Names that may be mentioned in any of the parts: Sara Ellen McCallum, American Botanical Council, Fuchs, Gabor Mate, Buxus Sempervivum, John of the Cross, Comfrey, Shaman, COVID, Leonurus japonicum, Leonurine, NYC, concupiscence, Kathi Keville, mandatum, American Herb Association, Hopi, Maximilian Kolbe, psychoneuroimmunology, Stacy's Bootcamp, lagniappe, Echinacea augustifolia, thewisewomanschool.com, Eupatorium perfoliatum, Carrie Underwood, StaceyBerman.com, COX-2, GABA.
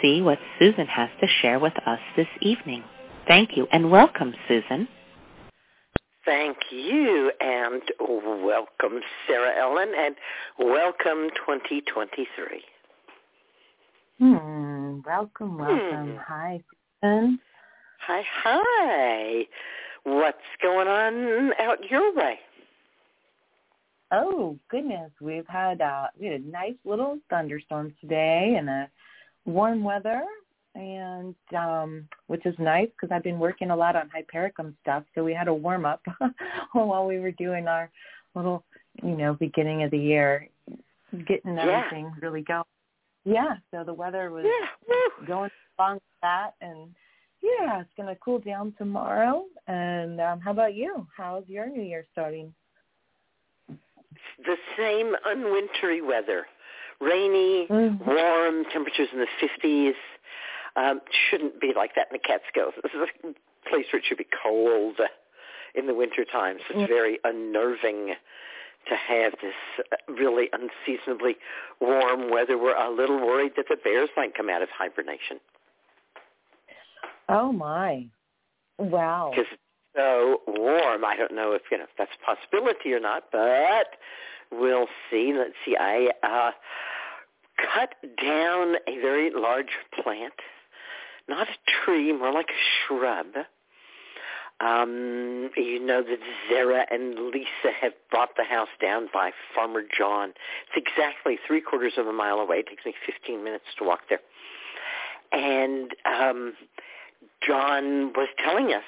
see what Susun has to share with us this evening. Thank you, and welcome, Susun. Thank you, and welcome, Sara Ellen, and welcome 2023. Welcome. Hi, Susun. Hi. What's going on out your way? Oh, goodness. We had a nice little thunderstorm today and a warm weather, and which is nice because I've been working a lot on Hypericum stuff, so we had a warm-up while we were doing our little, beginning of the year, getting everything really going. Yeah, so the weather was going along with that, and it's going to cool down tomorrow. And how about you? How's your new year starting? The same unwintry weather. Rainy, warm, temperatures in the 50s. Shouldn't be like that in the Catskills. This is a place where it should be cold in the wintertime. So it's very unnerving to have this really unseasonably warm weather. We're a little worried that the bears might come out of hibernation. Oh, my. Wow. Because it's so warm. I don't know if, if that's a possibility or not, but we'll see. Let's see. I cut down a very large plant, not a tree, more like a shrub. You know that Zara and Lisa have brought the house down by Farmer John. It's exactly 3/4 of a mile away. It takes me 15 minutes to walk there. And John was telling us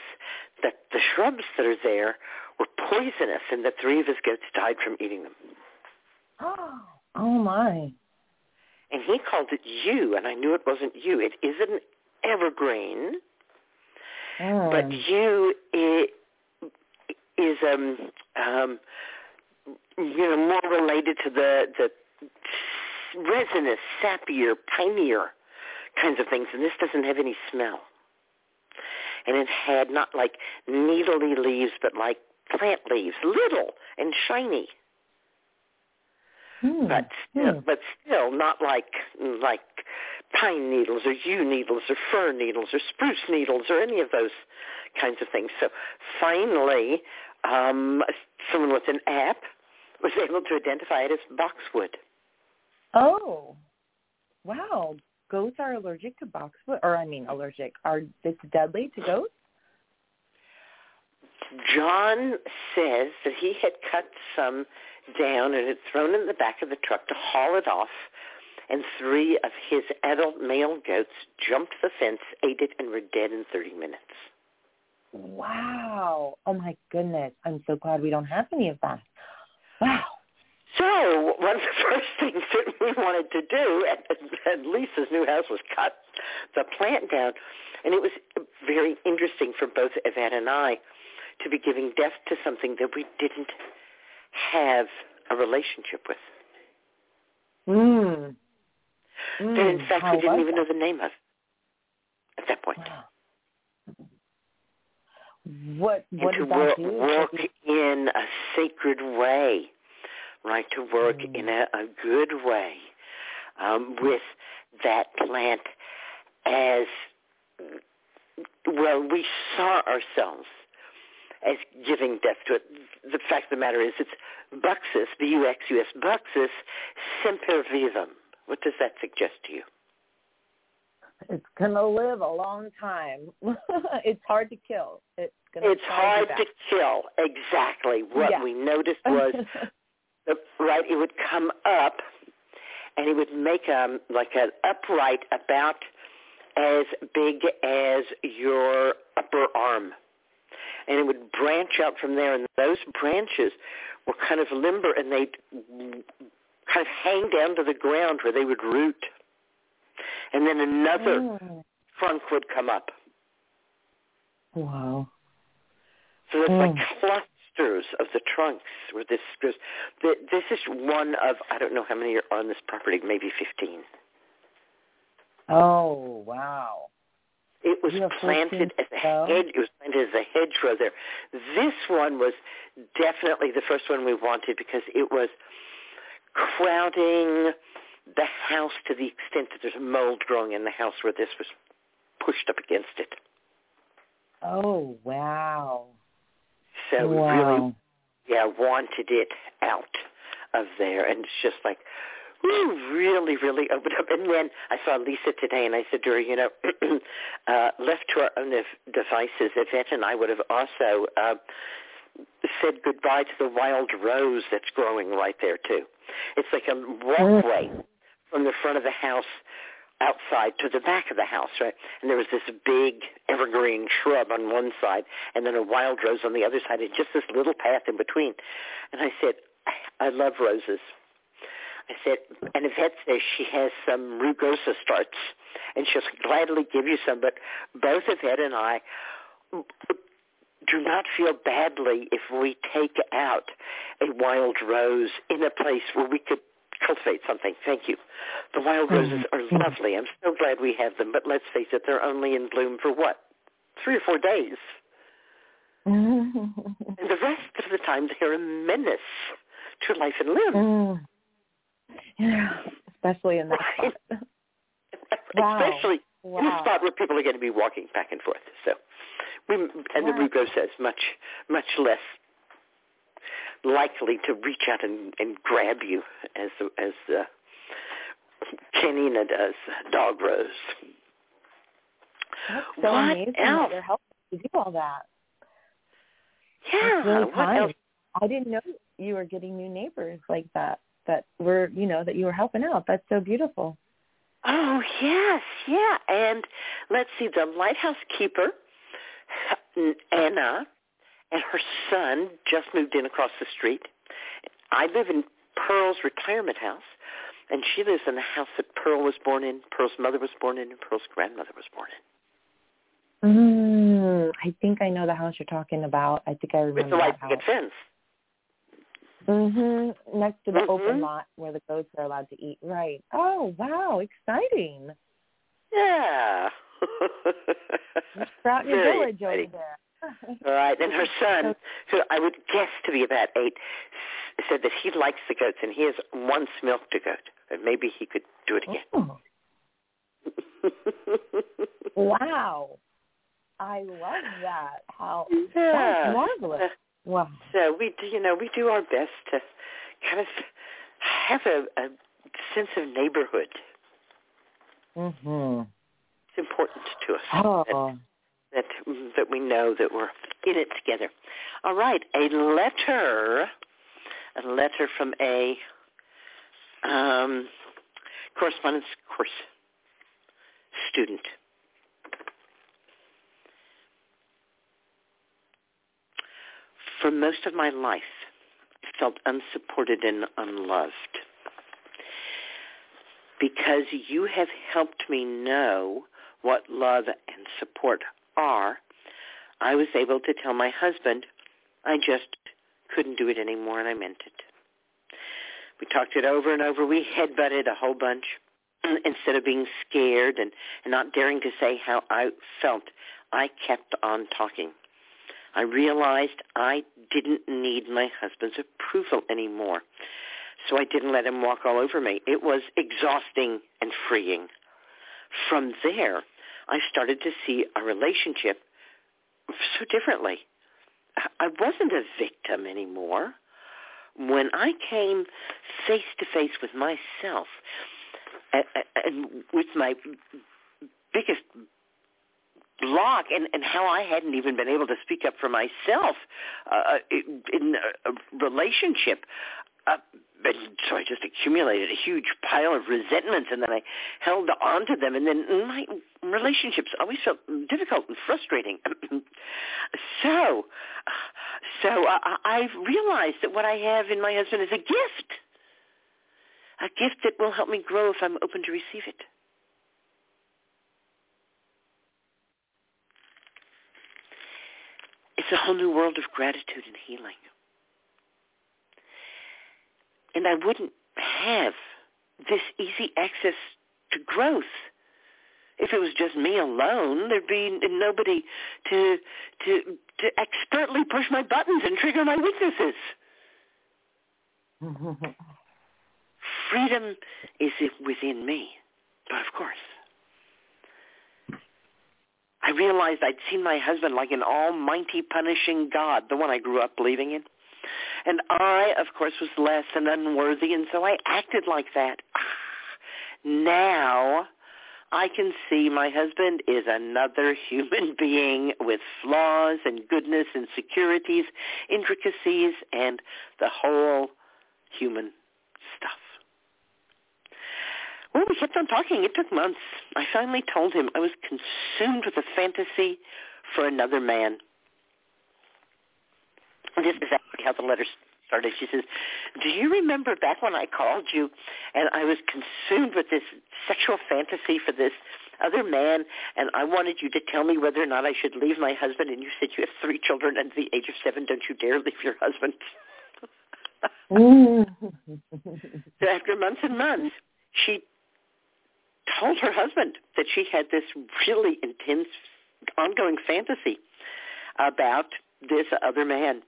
that the shrubs that are there were poisonous and that 3 of his goats died from eating them. Oh, my. And he called it yew, and I knew it wasn't yew. It is an evergreen. But yew is more related to the resinous, sappier, pinier kinds of things, and this doesn't have any smell. And it had not like needly leaves, but like plant leaves, little and shiny, but still not like pine needles or yew needles or fir needles or spruce needles or any of those kinds of things. So finally, someone with an app was able to identify it as boxwood. Oh, wow. Goats are allergic to boxwood, it's deadly to goats? John says that he had cut some down and had thrown it in the back of the truck to haul it off, and 3 of his adult male goats jumped the fence, ate it, and were dead in 30 minutes. Wow. Oh, my goodness. I'm so glad we don't have any of that. Wow. So one of the first things that we wanted to do, and Lisa's new house was cut the plant down, and it was very interesting for both Yvette and I to be giving depth to something that we didn't have a relationship with. That in fact we didn't even know the name of at that point. Wow. What did that do? Work in a sacred way. Right, to work in a good way with that plant as, well, we saw ourselves as giving depth to it. The fact of the matter is it's Buxus, B-U-X-U-S, Buxus Sempervivum. What does that suggest to you? It's going to live a long time. It's hard to kill. It's hard to kill, exactly. What we noticed was... Right, it would come up, and it would make an upright about as big as your upper arm. And it would branch out from there, and those branches were kind of limber, and they'd kind of hang down to the ground where they would root. And then another trunk would come up. Wow. So it's like clusters of the trunks, where this is one of, I don't know how many are on this property, maybe 15. Oh, wow. It was planted as a hedgerow there. This one was definitely the first one we wanted because it was crowding the house to the extent that there's mold growing in the house where this was pushed up against it. Oh, wow. So we really, wanted it out of there. And it's just like, we really, really opened up. And then I saw Lisa today, and I said to her, left to our own devices, Yvette and I would have also said goodbye to the wild rose that's growing right there, too. It's like a walkway from the front of the house outside to the back of the house, right? And there was this big evergreen shrub on one side and then a wild rose on the other side and just this little path in between. And I said, I love roses. I said, and Yvette says she has some rugosa starts, and she'll gladly give you some, but both Yvette and I do not feel badly if we take out a wild rose in a place where we could cultivate something. Thank you. The wild roses are lovely. I'm so glad we have them, but let's face it, they're only in bloom for 3 or 4 days. And the rest of the time, they're a menace to life and limb. Yeah, especially in that spot. Wow. Especially in a spot where people are going to be walking back and forth. So, the rugosa is much, much less likely to reach out and grab you as Janina does, dog rose. That's so what amazing else? That you're helping to do all that. Yeah. Really what else? I didn't know you were getting new neighbors like that, that were, you know, that you were helping out. That's so beautiful. Oh, yes. Yeah. And let's see, the lighthouse keeper, Anna, and her son just moved in across the street. I live in Pearl's retirement house, and she lives in the house that Pearl was born in, Pearl's mother was born in, and Pearl's grandmother was born in. I think I know the house you're talking about. I think I remember. It's the white picket fence. Mm-hmm. Next to the open lot where the goats are allowed to eat. Right. Oh, wow. Exciting. Yeah. You're sprouting your village over there. All right, and her son, who I would guess to be about 8, said that he likes the goats, and he has once milked a goat, and maybe he could do it again. Oh. Wow. I love that. How that was marvelous. Wow. So we do our best to kind of have a sense of neighborhood. Mm-hmm. It's important to us. Oh. That we know that we're in it together. All right, a letter from a correspondence course student. For most of my life, I felt unsupported and unloved. Because you have helped me know what love and support are, I was able to tell my husband I just couldn't do it anymore, and I meant it. We talked it over and over. We headbutted a whole bunch. Instead of being scared and not daring to say how I felt, I kept on talking. I realized I didn't need my husband's approval anymore, so I didn't let him walk all over me. It was exhausting and freeing. From there, I started to see our relationship so differently. I wasn't a victim anymore. When I came face-to-face with myself and with my biggest block and how I hadn't even been able to speak up for myself in a relationship, so I just accumulated a huge pile of resentments, and then I held on to them, and then my relationships always felt difficult and frustrating. So I realized that what I have in my husband is a gift that will help me grow if I'm open to receive it. It's a whole new world of gratitude and healing. And I wouldn't have this easy access to growth. If it was just me alone, there'd be nobody to expertly push my buttons and trigger my weaknesses. Freedom is within me, but of course. I realized I'd seen my husband like an almighty punishing God, the one I grew up believing in. And I, of course, was less and unworthy, and so I acted like that. Now I can see my husband is another human being with flaws and goodness, insecurities, intricacies, and the whole human stuff. Well, we kept on talking. It took months. I finally told him I was consumed with a fantasy for another man. This is actually how the letter started. She says, do you remember back when I called you and I was consumed with this sexual fantasy for this other man, and I wanted you to tell me whether or not I should leave my husband, and you said you have 3 children under the age of 7. Don't you dare leave your husband. So after months and months, she told her husband that she had this really intense ongoing fantasy about this other man,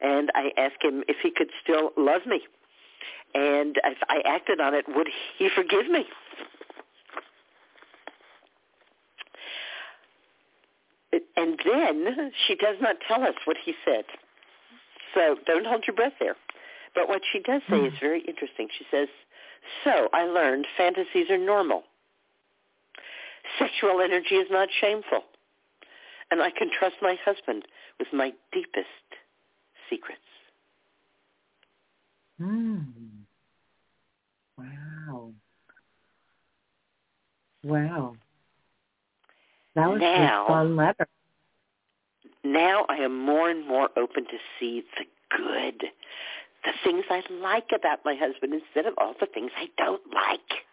and I asked him if he could still love me, and if I acted on it, would he forgive me? And then she does not tell us what he said, so don't hold your breath there. But what she does say is very interesting. She says, So I learned fantasies are normal. Sexual energy is not shameful. And I can trust my husband with my deepest secrets. Wow. Wow. That was a fun letter. Now I am more and more open to see the good, the things I like about my husband instead of all the things I don't like.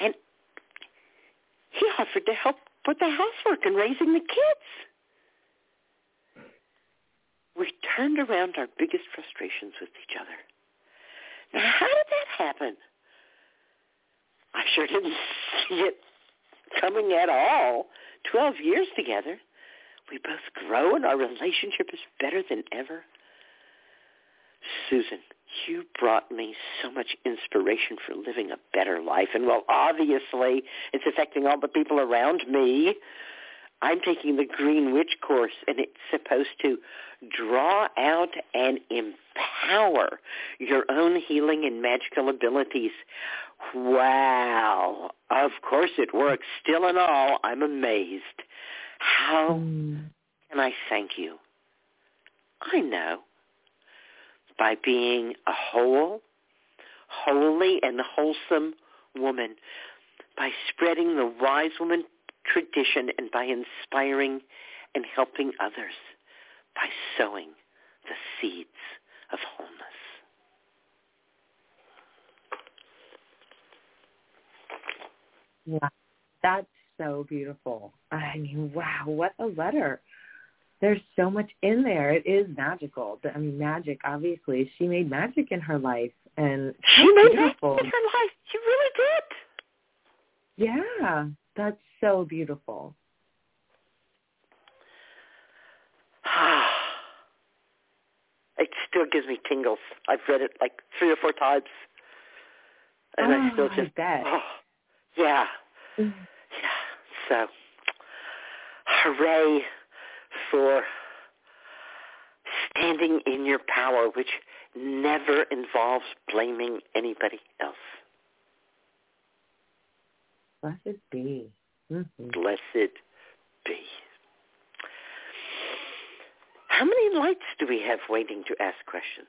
And he offered to help with the housework and raising the kids. We turned around our biggest frustrations with each other. Now, how did that happen? I sure didn't see it coming at all. 12 years together, we both grow and our relationship is better than ever. Susan, you brought me so much inspiration for living a better life. And, well, obviously, it's affecting all the people around me. I'm taking the Green Witch course, and it's supposed to draw out and empower your own healing and magical abilities. Wow. Of course it works. Still in all, I'm amazed. How can I thank you? I know. By being a whole, holy, and wholesome woman, by spreading the wise woman tradition, and by inspiring and helping others, by sowing the seeds of wholeness. Wow, that's so beautiful. I mean, wow, what a letter. There's so much in there. It is magical. I mean, magic, obviously. She made magic in her life. And she made magic in her life. She really did. Yeah. That's so beautiful. It still gives me tingles. I've read it like 3 or 4 times. And I still just... yeah. Yeah. So, hooray for standing in your power, which never involves blaming anybody else. Blessed be. Mm-hmm. Blessed be. How many lights do we have waiting to ask questions?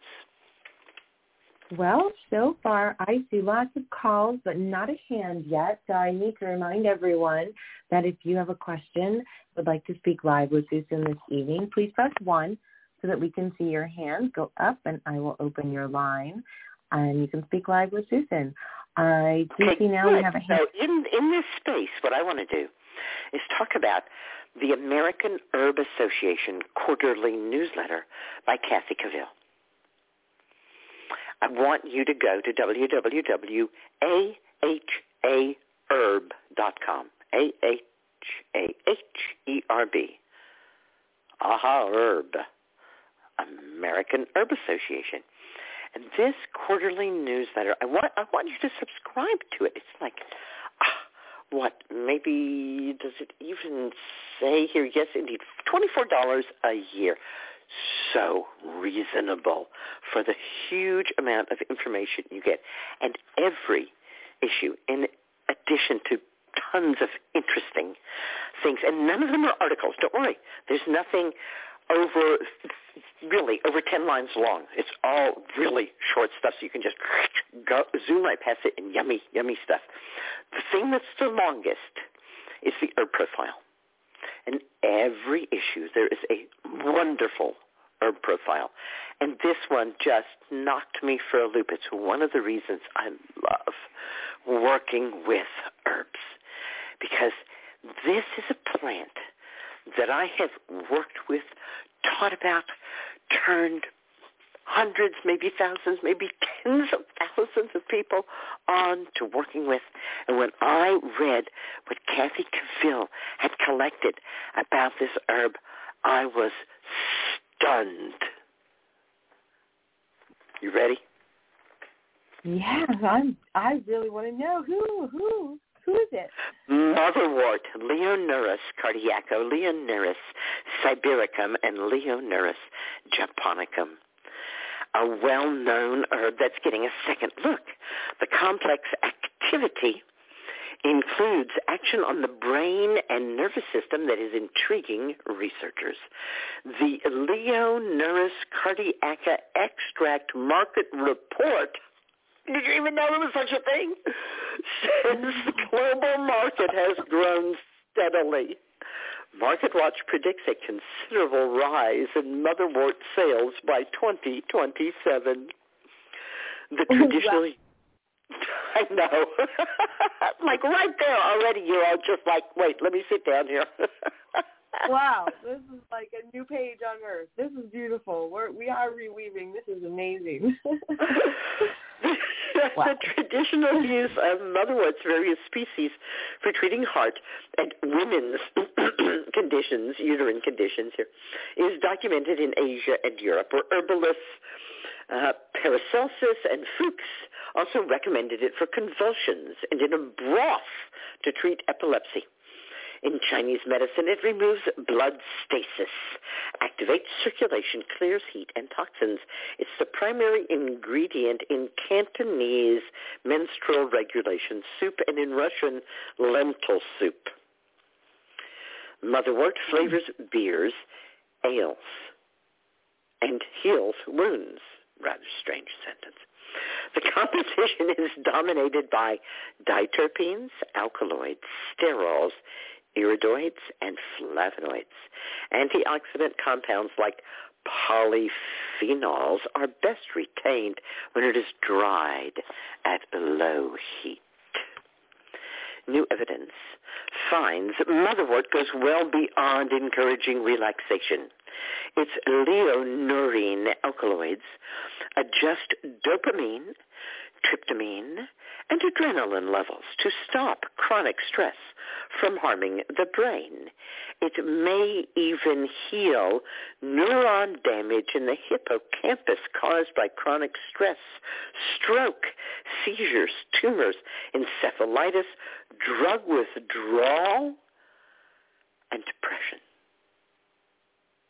Well, so far I see lots of calls, but not a hand yet. So I need to remind everyone that if you have a question, would like to speak live with Susan this evening, please press 1 so that we can see your hand go up, and I will open your line, and you can speak live with Susan. I do see now we have a hand. So in this space, what I want to do is talk about the American Herb Association quarterly newsletter by Kathi Keville. I want you to go to www.ahaherb.com, A-H-A-H-E-R-B, AHA Herb, American Herb Association. And this quarterly newsletter, I want you to subscribe to it. It's like, maybe, does it even say here? Yes, indeed, $24 a year. So reasonable for the huge amount of information you get. And every issue, in addition to tons of interesting things, and none of them are articles, don't worry. There's nothing over 10 lines long. It's all really short stuff, so you can just go, zoom right past it, and yummy, yummy stuff. The thing that's the longest is the herb profile. And every issue, there is a wonderful herb profile. And this one just knocked me for a loop. It's one of the reasons I love working with herbs, because this is a plant that I have worked with, taught about, turned hundreds, maybe thousands, maybe tens of thousands of people on to working with. And when I read what Kathi Keville had collected about this herb, I was stunned. You ready? Yeah, I really want to know who is it? Motherwort, Leonurus cardiaca, Leonurus sibiricum, and Leonurus japonicum. a well-known herb that's getting a second look. The complex activity includes action on the brain and nervous system that is intriguing researchers. The Leonurus cardiaca extract market report, did you even know there was such a thing? Says the global market has grown steadily. MarketWatch predicts a considerable rise in motherwort sales by 2027. The traditional... I know. Like right there already, you're all just like, wait, let me sit down here. Wow, this is like a new page on Earth. This is beautiful. We are reweaving. This is amazing. Wow. The traditional use of motherwort's various species for treating heart and women's conditions, uterine conditions here, is documented in Asia and Europe, where herbalists Paracelsus and Fuchs also recommended it for convulsions and in a broth to treat epilepsy. In Chinese medicine, it removes blood stasis, activates circulation, clears heat and toxins. It's the primary ingredient in Cantonese menstrual regulation soup and in Russian lentil soup. Motherwort flavors beers, ales, and heals wounds. Rather strange sentence. The composition is dominated by diterpenes, alkaloids, sterols, iridoids, and flavonoids. Antioxidant compounds like polyphenols are best retained when it is dried at low heat. New evidence finds motherwort goes well beyond encouraging relaxation. Its leonurine alkaloids adjust dopamine, tryptamine, and adrenaline levels to stop chronic stress from harming the brain. It may even heal neuron damage in the hippocampus caused by chronic stress, stroke, seizures, tumors, encephalitis, drug withdrawal, and depression.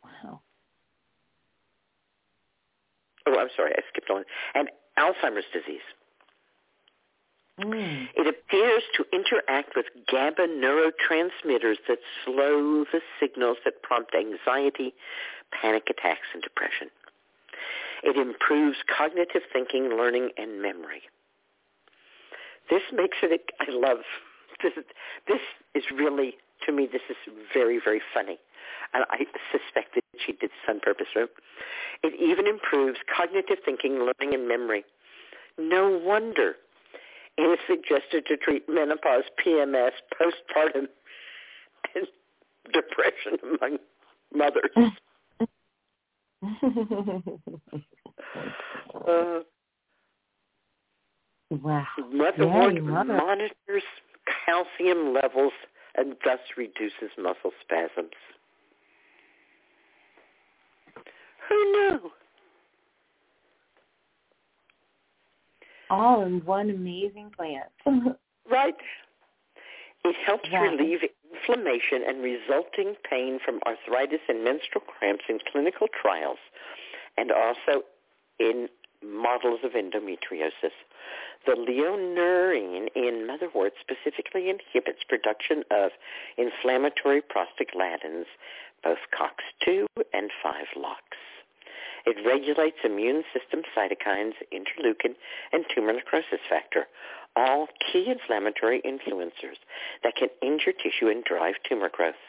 Wow. Oh, I'm sorry, I skipped on. And Alzheimer's disease. Mm. It appears to interact with GABA neurotransmitters that slow the signals that prompt anxiety, panic attacks, and depression. It improves cognitive thinking, learning, and memory. This makes it, I love, this is really, to me, this is very, very funny. And I suspect that she did this on purpose, right? It even improves cognitive thinking, learning, and memory. No wonder it is suggested to treat menopause, PMS, postpartum, and depression among mothers. Wow. Motherwort monitors calcium levels and thus reduces muscle spasms. Who knew? All in one amazing plant. Right. It helps relieve inflammation and resulting pain from arthritis and menstrual cramps in clinical trials and also in models of endometriosis. The leonurine in motherwort specifically inhibits production of inflammatory prostaglandins, both COX-2 and 5-LOX. It regulates immune system cytokines, interleukin, and tumor necrosis factor, all key inflammatory influencers that can injure tissue and drive tumor growth.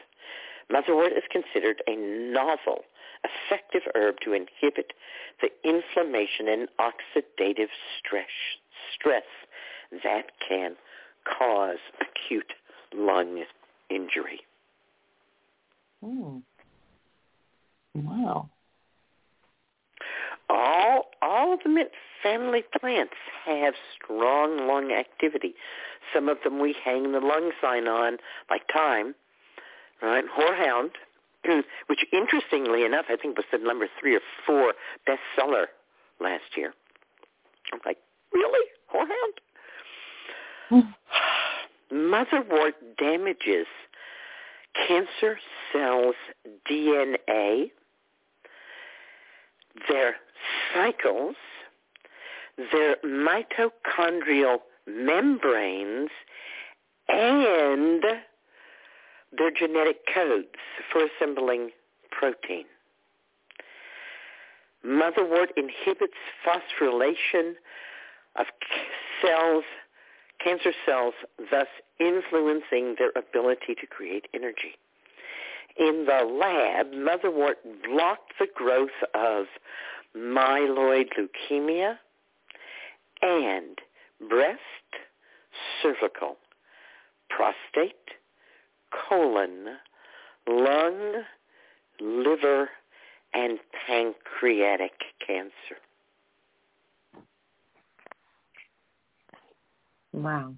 Motherwort is considered a novel, effective herb to inhibit the inflammation and oxidative stress that can cause acute lung injury. Wow. All the mint family plants have strong lung activity. Some of them we hang the lung sign on, like thyme, right? Horehound, which interestingly enough, I think was the number 3 or 4 bestseller last year. I'm like, really? Horehound? Motherwort damages cancer cells' DNA, their cycles their mitochondrial membranes and their genetic codes for assembling protein. Motherwort inhibits phosphorylation of cells, cancer cells, thus influencing their ability to create energy. In the lab, motherwort blocked the growth of myeloid leukemia and breast, cervical, prostate, colon, lung, liver, and pancreatic cancer. Wow.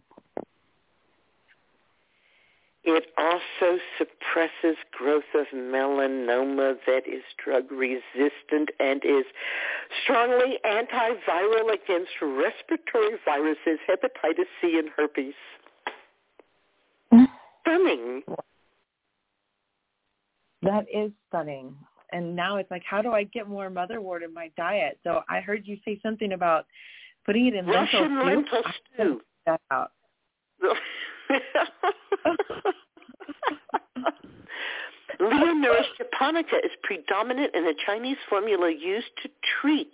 It also suppresses growth of melanoma that is drug-resistant and is strongly antiviral against respiratory viruses, hepatitis C, and herpes. Stunning. That is stunning. And now it's like, how do I get more motherwort in my diet? So I heard you say something about putting it in lentil stew. That out. Leonurus japonicum is predominant in a Chinese formula used to treat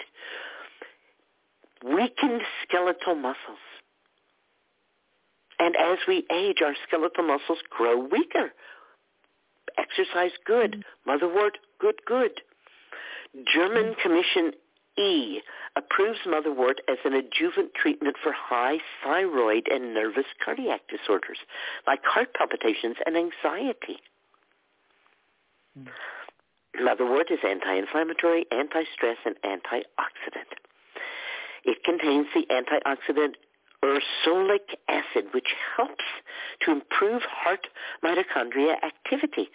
weakened skeletal muscles. And as we age, our skeletal muscles grow weaker. Exercise, good. Motherwort, good. German Commission E approves motherwort as an adjuvant treatment for high thyroid and nervous cardiac disorders, like heart palpitations and anxiety. Motherwort is anti-inflammatory, anti-stress, and antioxidant. It contains the antioxidant ursolic acid, which helps to improve heart mitochondria activity,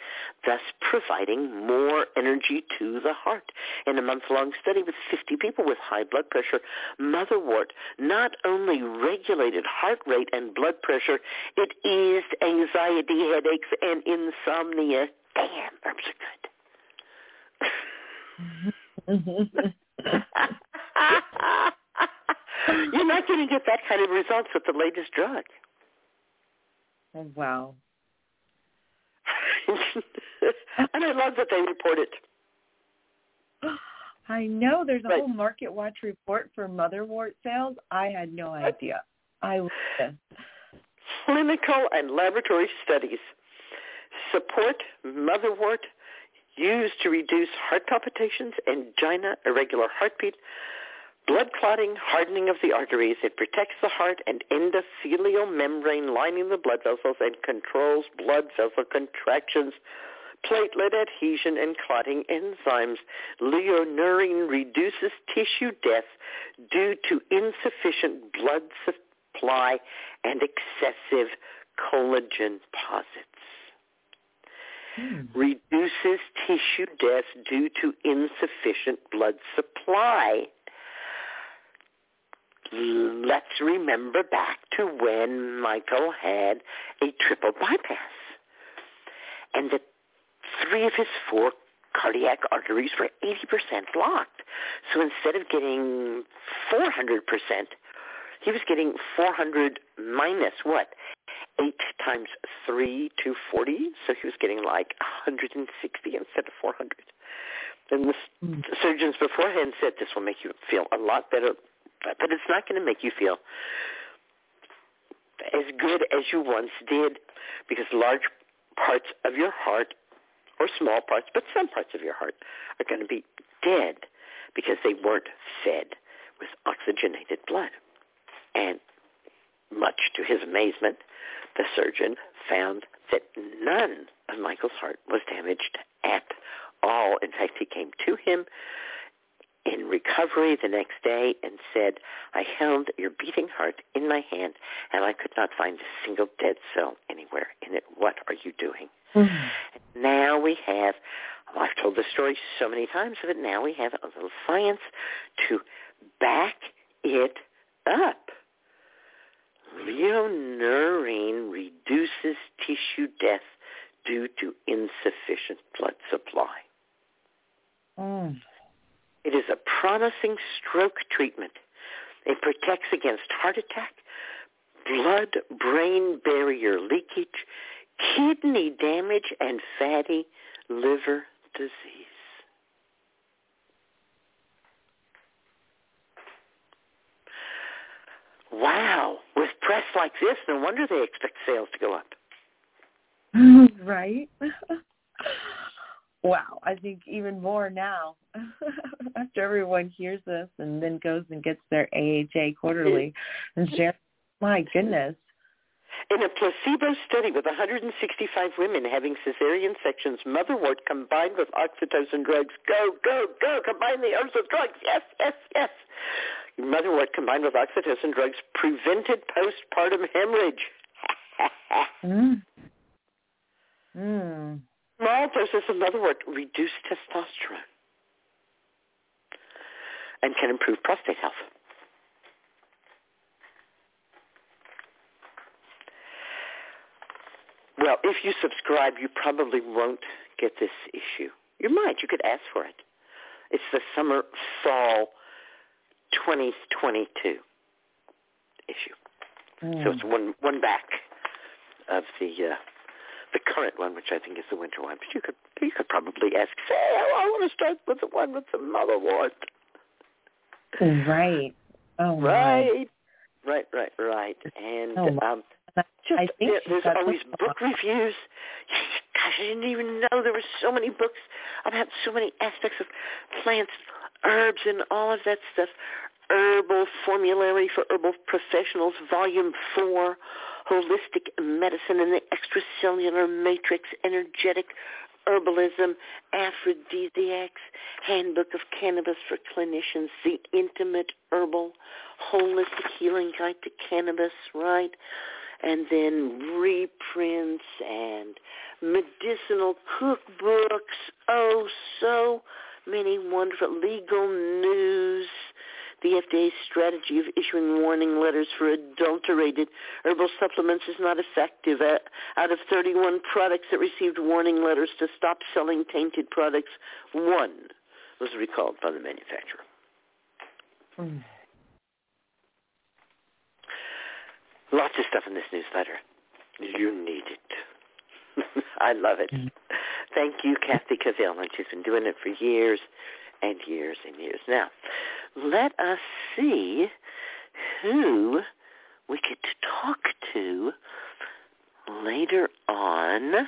thus providing more energy to the heart. In a month-long study with 50 people with high blood pressure, motherwort not only regulated heart rate and blood pressure, it eased anxiety, headaches, and insomnia. Damn, herbs are good. You're not going to get that kind of results with the latest drug. Oh, wow. And I love that they report it. I know. There's a whole Market Watch report for motherwort sales. I had no idea. I love this. Clinical and laboratory studies support motherwort used to reduce heart palpitations, angina, irregular heartbeat, blood clotting, hardening of the arteries. It protects the heart and endothelial membrane lining the blood vessels and controls blood vessel contractions, platelet adhesion, and clotting enzymes. Leonurine reduces tissue death due to insufficient blood supply and excessive collagen deposits. Reduces tissue death due to insufficient blood supply. Let's remember back to when Michael had a triple bypass and that 3 of his 4 cardiac arteries were 80% blocked. So instead of getting 400%, he was getting 400 minus what? 8 times 3, 240. So he was getting like 160 instead of 400. And the surgeons beforehand said, this will make you feel a lot better. But it's not going to make you feel as good as you once did, because large parts of your heart, or small parts, but some parts of your heart, are going to be dead because they weren't fed with oxygenated blood. And much to his amazement, the surgeon found that none of Michael's heart was damaged at all. In fact, he came to him in recovery the next day and said, I held your beating heart in my hand and I could not find a single dead cell anywhere in it. What are you doing? Mm-hmm. Now we have, I've told the story so many times of it, now we have a little science to back it up. Leonurine reduces tissue death due to insufficient blood supply. It is a promising stroke treatment. It protects against heart attack, blood-brain barrier leakage, kidney damage, and fatty liver disease. Wow. With press like this, no wonder they expect sales to go up. Right? Wow. I think even more now after everyone hears this and then goes and gets their AHA quarterly and shares. My goodness. In a placebo study with 165 women having cesarean sections, motherwort combined with oxytocin drugs, go, go, go, combine the herbs with drugs, yes, yes, yes. Motherwort combined with oxytocin drugs prevented postpartum hemorrhage. Mm. Mm. Small doses of motherwort reduce testosterone and can improve prostate health. Well, if you subscribe, you probably won't get this issue. You might. You could ask for it. It's the summer, fall 2022 issue. Mm. So it's one back of the current one, which I think is the winter one. But you could probably ask, say, oh, I want to start with the one with the motherwort. Right. Oh, right. My. Right. And just, I think there's always book reviews. Gosh, I didn't even know there were so many books about so many aspects of plants, herbs, and all of that stuff. Herbal Formulary for Herbal Professionals, Volume 4, Holistic Medicine and the Extracellular Matrix, Energetic Herbalism, Aphrodisiacs, Handbook of Cannabis for Clinicians, The Intimate Herbal, Holistic Healing Guide to Cannabis, right? And then reprints and medicinal cookbooks. Oh, so many wonderful legal news. The FDA's strategy of issuing warning letters for adulterated herbal supplements is not effective. Out of 31 products that received warning letters to stop selling tainted products, one was recalled by the manufacturer. Mm. Lots of stuff in this newsletter. You need it. I love it. Mm-hmm. Thank you, Kathi Keville. She's been doing it for years and years and years. Now, let us see who we could talk to later on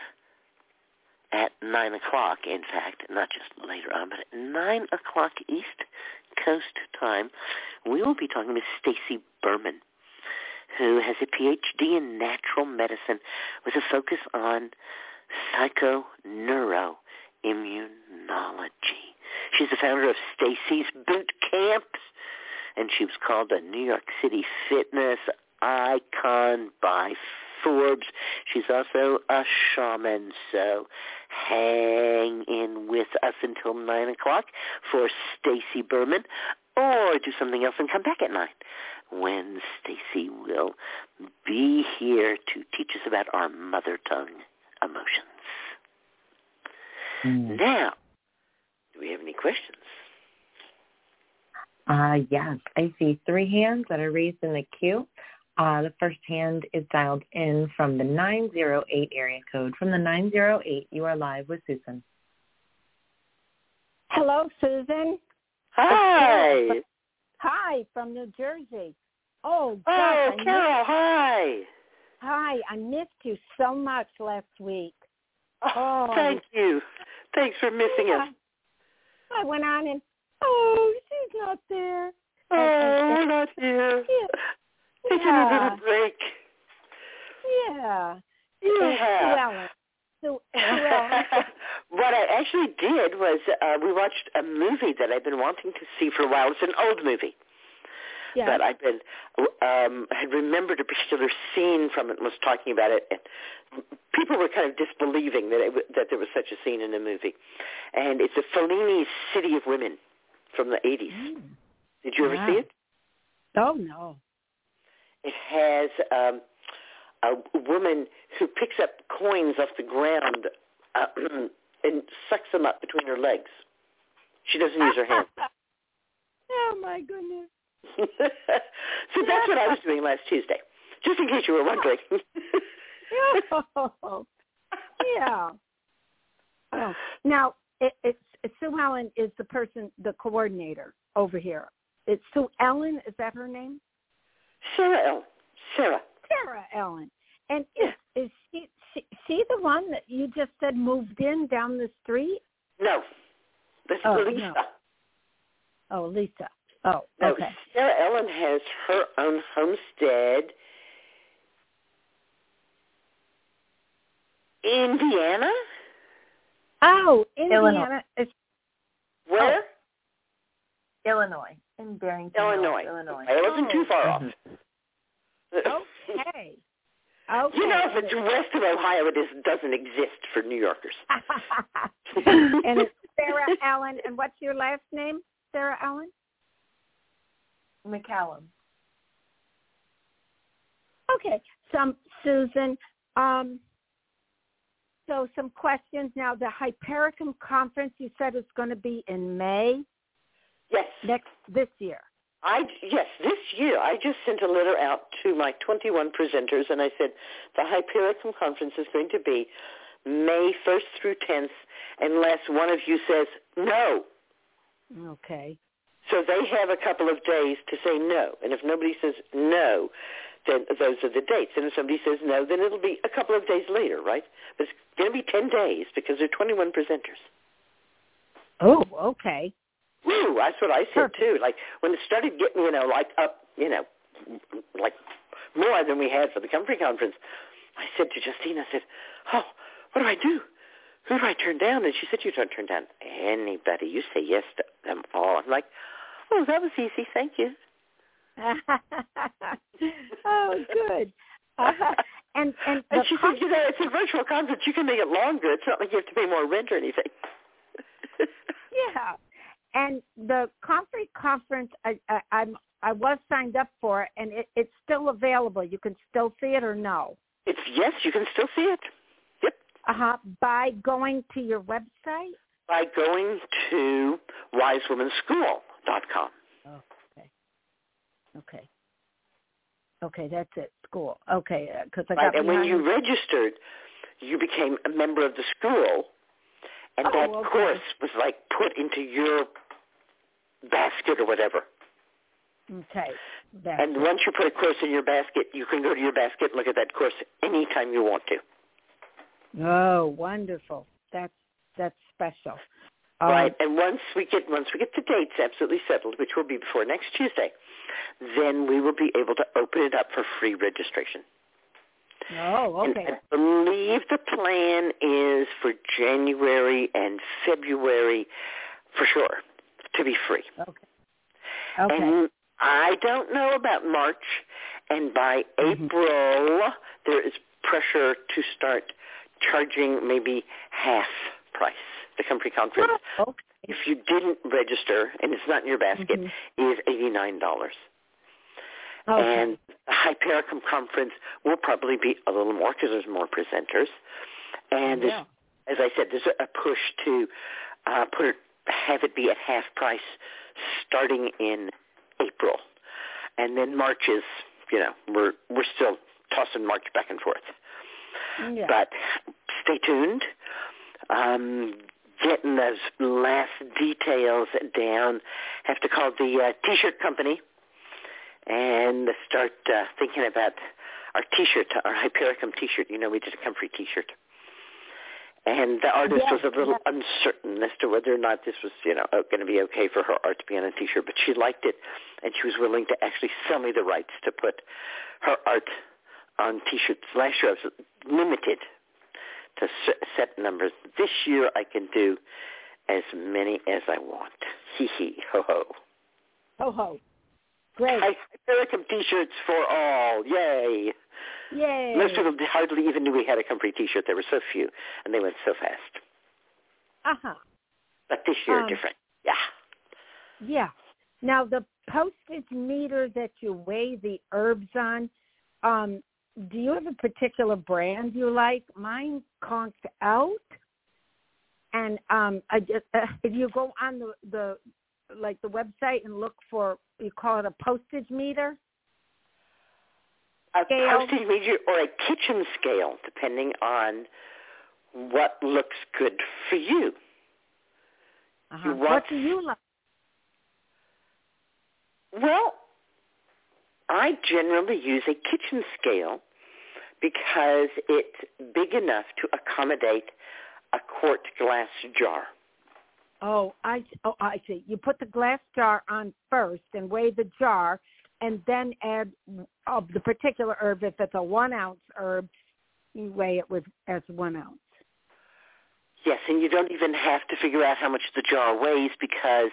at 9 o'clock. In fact, not just later on, but at 9 o'clock East Coast time, we will be talking to Stacey Berman, who has a Ph.D. in natural medicine with a focus on psychoneuroimmunology. She's the founder of Stacy's Bootcamp, and she was called a New York City fitness icon by Forbes. She's also a shaman, so hang in with us until 9 o'clock for Stacey Berman, or do something else and come back at 9. When Stacy will be here to teach us about our mother tongue emotions. Mm. Now, do we have any questions? Yes, I see three hands that are raised in the queue. The first hand is dialed in from the 908 area code. From the 908, you are live with Susan. Hello, Susan. Hi. Hi, from New Jersey. Oh, God, Carol, hi. Hi, I missed you so much last week. Oh, thank you. Thanks for missing us. I went on and, oh, she's not there. Oh, we're not here. Yeah. Taking a little break. Yeah. Yeah. What I actually did was we watched a movie that I've been wanting to see for a while. It's an old movie, but I've been had remembered a particular scene from it and was talking about it. And people were kind of disbelieving that there was such a scene in a movie. And it's a Fellini's City of Women from the 80s. Mm. Did you ever see it? Oh, no. It has... a woman who picks up coins off the ground and sucks them up between her legs. She doesn't use her hands. Oh, my goodness. So that's what I was doing last Tuesday, just in case you were wondering. Yeah. Oh. Now, Sue Ellen is the person, the coordinator over here. It's Sue Ellen, is that her name? Sara Ellen. Sara Ellen. And is she the one that you just said moved in down the street? No. That's Lisa. No. Oh, Lisa. Oh, okay. No, Sara Ellen has her own homestead in Indiana. Oh, Indiana. Illinois. Where? Oh. Illinois. In Barrington. Illinois. I wasn't too far off. Okay. Okay. You know, if it's west of Ohio, it doesn't exist for New Yorkers. And Sara Ellen, and what's your last name, Sara Ellen? McCallum. Okay. Susan, so some questions. Now, the Hypericum conference, you said it's going to be in May? Yes. This year? Yes, this year. I just sent a letter out to my 21 presenters, and I said the Hypericum conference is going to be May 1st through 10th, unless one of you says no. Okay. So they have a couple of days to say no. And if nobody says no, then those are the dates. And if somebody says no, then it'll be a couple of days later, right? But it's going to be 10 days because there are 21 presenters. Oh, okay. Woo, that's what I said, too. Like, when it started getting, up, more than we had for the Comfrey Conference, I said to Justine, oh, what do I do? Who do I turn down? And she said, you don't turn down anybody. You say yes to them all. I'm like, oh, that was easy. Thank you. Oh, good. And she said, it's a virtual conference. You can make it longer. It's not like you have to pay more rent or anything. Yeah. And the Comfrey Conference, I was signed up for, and it's still available. You can still see it or no? Yes, you can still see it. Yep. By going to your website? By going to wisewomanschool.com. Oh, okay. Okay, that's it, school. Okay, because I got behind. And when you registered, you became a member of the school. And course was, put into your basket or whatever. Okay. And once you put a course in your basket, you can go to your basket and look at that course anytime you want to. Oh, wonderful. That's special. Right. And once we get the dates absolutely settled, which will be before next Tuesday, then we will be able to open it up for free registration. Oh, okay. And I believe the plan is for January and February, for sure, to be free. Okay. And I don't know about March, and by April, there is pressure to start charging maybe half price. The Comfrey Conference, if you didn't register, and it's not in your basket, is $89. Okay. And the Hypericum Conference will probably be a little more because there's more presenters. And as I said, there's a push to have it be at half price starting in April. And then March is, we're still tossing March back and forth. Yeah. But stay tuned. Getting those last details down. Have to call the T-shirt company. And start thinking about our T-shirt, our Hypericum T-shirt. We did a Comfrey T-shirt. And the artist was a little uncertain as to whether or not this was, going to be okay for her art to be on a T-shirt. But she liked it, and she was willing to actually sell me the rights to put her art on T-shirts. Last year I was limited to set numbers. This year I can do as many as I want. Hee-hee, ho-ho. Ho-ho. Great. Hypericum T-shirts for all. Yay. Yay. Most people hardly even knew we had a Comfrey T-shirt. There were so few, and they went so fast. Uh-huh. But this year, different. Yeah. Yeah. Now, the postage meter that you weigh the herbs on, do you have a particular brand you like? Mine conked out. And if you go on the like the website and look for, you call it a postage meter? A scale. Postage meter or a kitchen scale, depending on what looks good for you. Uh-huh. You want, what do you like? Well, I generally use a kitchen scale because it's big enough to accommodate a quart glass jar. Oh, I see. You put the glass jar on first and weigh the jar and then add of the particular herb. If it's a 1 ounce herb, you weigh it with as 1 ounce. Yes, and you don't even have to figure out how much the jar weighs because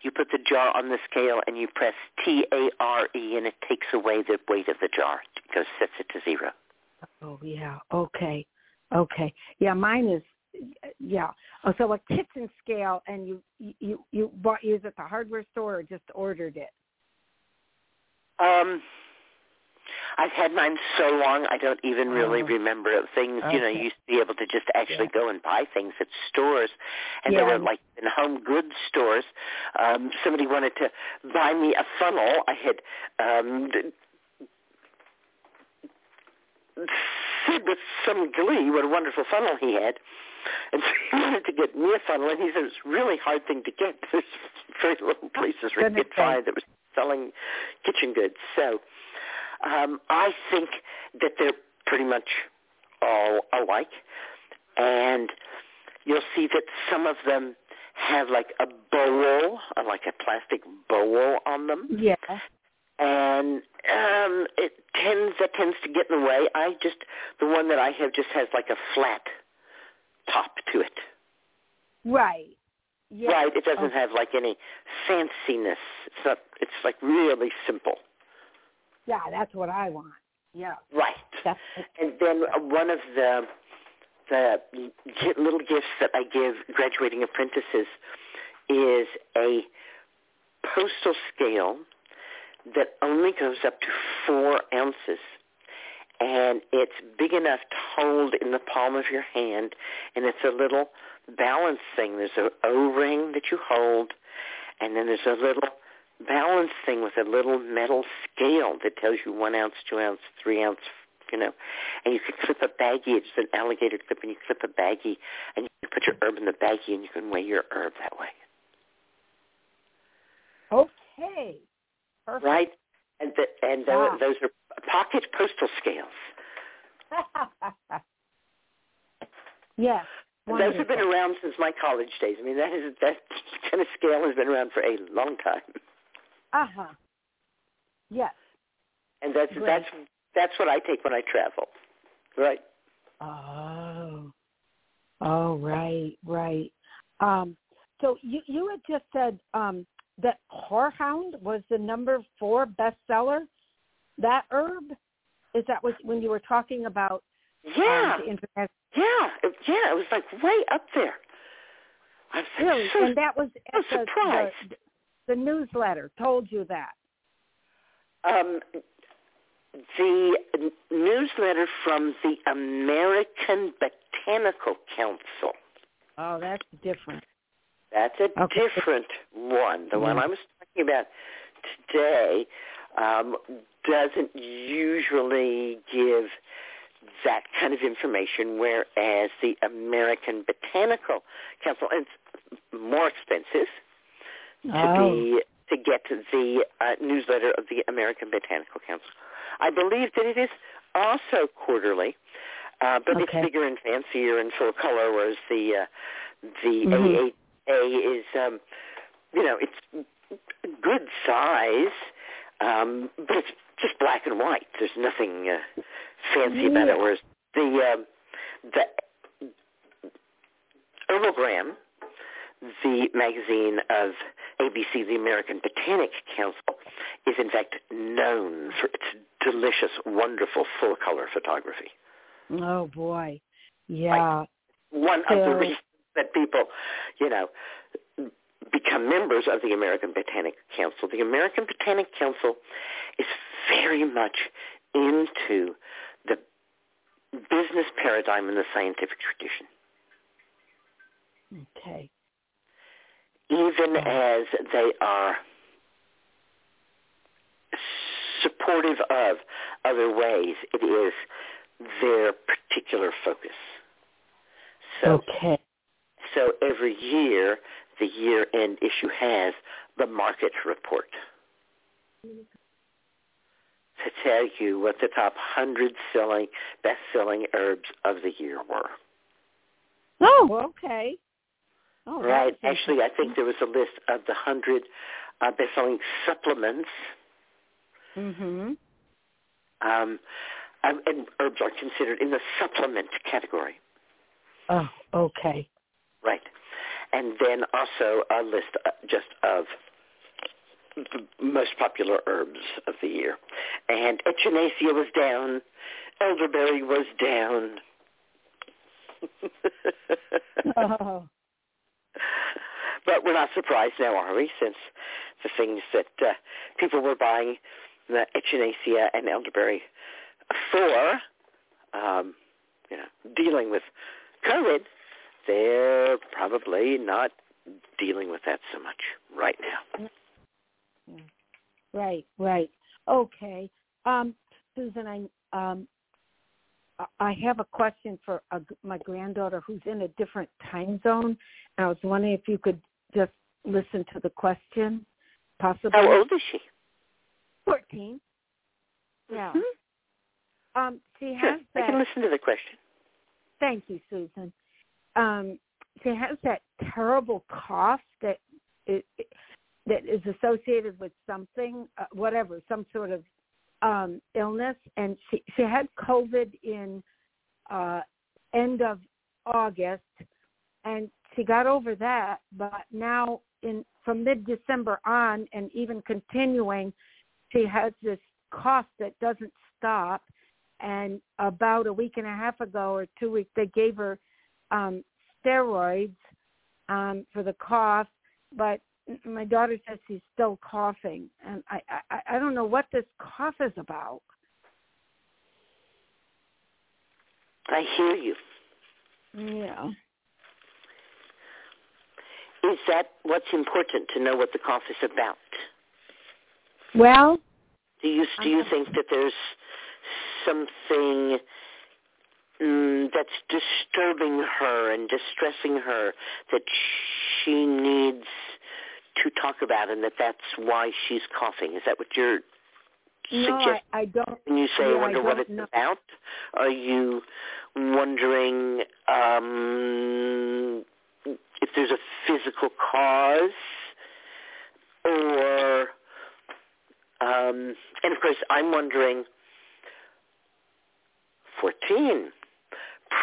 you put the jar on the scale and you press TARE and it takes away the weight of the jar because it sets it to 0. Oh, yeah. Okay. Yeah, mine is, yeah. Oh, so a kitchen scale, and you bought yours at the hardware store or just ordered it? I've had mine so long I don't even really remember things. Okay. You know, you used to be able to just actually go and buy things at stores. And there were, like, in home goods stores, somebody wanted to buy me a funnel. I had Sid, with some glee, what a wonderful funnel he had. And so he wanted to get me a funnel, and he said it was a really hard thing to get. There's very little places where you could find that was selling kitchen goods. So I think that they're pretty much all alike. And you'll see that some of them have like a bowl, like a plastic bowl on them. Yeah. And that tends to get in the way. The one that I have just has like a flat top to it. Right. Yeah. Right. It doesn't have like any fanciness. It's like really simple. Yeah, that's what I want. Yeah. Right. And then one of the little gifts that I give graduating apprentices is a postal scale that only goes up to 4 ounces. And it's big enough to hold in the palm of your hand, and it's a little balance thing. There's an O-ring that you hold, and then there's a little balance thing with a little metal scale that tells you 1 ounce, 2 ounce, 3 ounce, you know. And you can clip a baggie. It's an alligator clip, and you clip a baggie, and you put your herb in the baggie, and you can weigh your herb that way. Okay. Perfect. Right? And those are pocket postal scales. Yes. Wonderful. Those have been around since my college days. I mean, that kind of scale has been around for a long time. Uh-huh. Yes. And that's what I take when I travel. Right? Oh, right. So you had just said that Whorehound was the number 4 bestseller. That herb, is that was when you were talking about? Yeah, the internet? Yeah. It was like way up there. I'm really, so, and that was at so the newsletter told you that. The newsletter from the American Botanical Council. Oh, that's different. That's a different one. The one I was talking about today doesn't usually give that kind of information, whereas the American Botanical Council, it's more expensive to get the newsletter of the American Botanical Council. I believe that it is also quarterly, but it's bigger and fancier and full color, whereas the mm-hmm. AA is, it's good size, but it's just black and white. There's nothing fancy about it. Whereas the HerbalGram, the magazine of ABC, the American Botanic Council, is in fact known for its delicious, wonderful, full-color photography. Oh boy, yeah. Like one of the reasons that people, become members of the American Botanic Council. The American Botanic Council is very much into the business paradigm and the scientific tradition. Okay. even as they are supportive of other ways. It is their particular focus. So every year, the year-end issue has the market report to tell you what the top 100 best-selling herbs of the year were. Oh, okay. Oh, right. Actually, I think there was a list of the 100 best-selling supplements. Mm-hmm. And herbs are considered in the supplement category. Oh, okay. Right. And then also a list just of the most popular herbs of the year. And Echinacea was down. Elderberry was down. Oh. But we're not surprised now, are we, since the things that people were buying the Echinacea and elderberry for, dealing with COVID, they're probably not dealing with that so much right now. Right. Okay. Susan, I have a question for my granddaughter who's in a different time zone, and I was wondering if you could just listen to the question, possibly. How old is she? 14. Yeah. Mm-hmm. She has I can listen to the question. Thank you, Susan. She has that terrible cough that is associated with something, whatever, some sort of illness. And she had COVID in end of August, and she got over that. But now from mid-December on and even continuing, she has this cough that doesn't stop. And about a week and a half ago or 2 weeks, they gave her steroids for the cough, but my daughter says she's still coughing, and I don't know what this cough is about. I hear you. Yeah. Is that what's important, to know what the cough is about? Well, do you think that there's something that's disturbing her and distressing her that she needs to talk about, and that's why she's coughing? Is that what you're suggesting? No, I don't. When you say, I wonder what it's about, are you wondering if there's a physical cause? Or, and of course, I'm wondering, 14,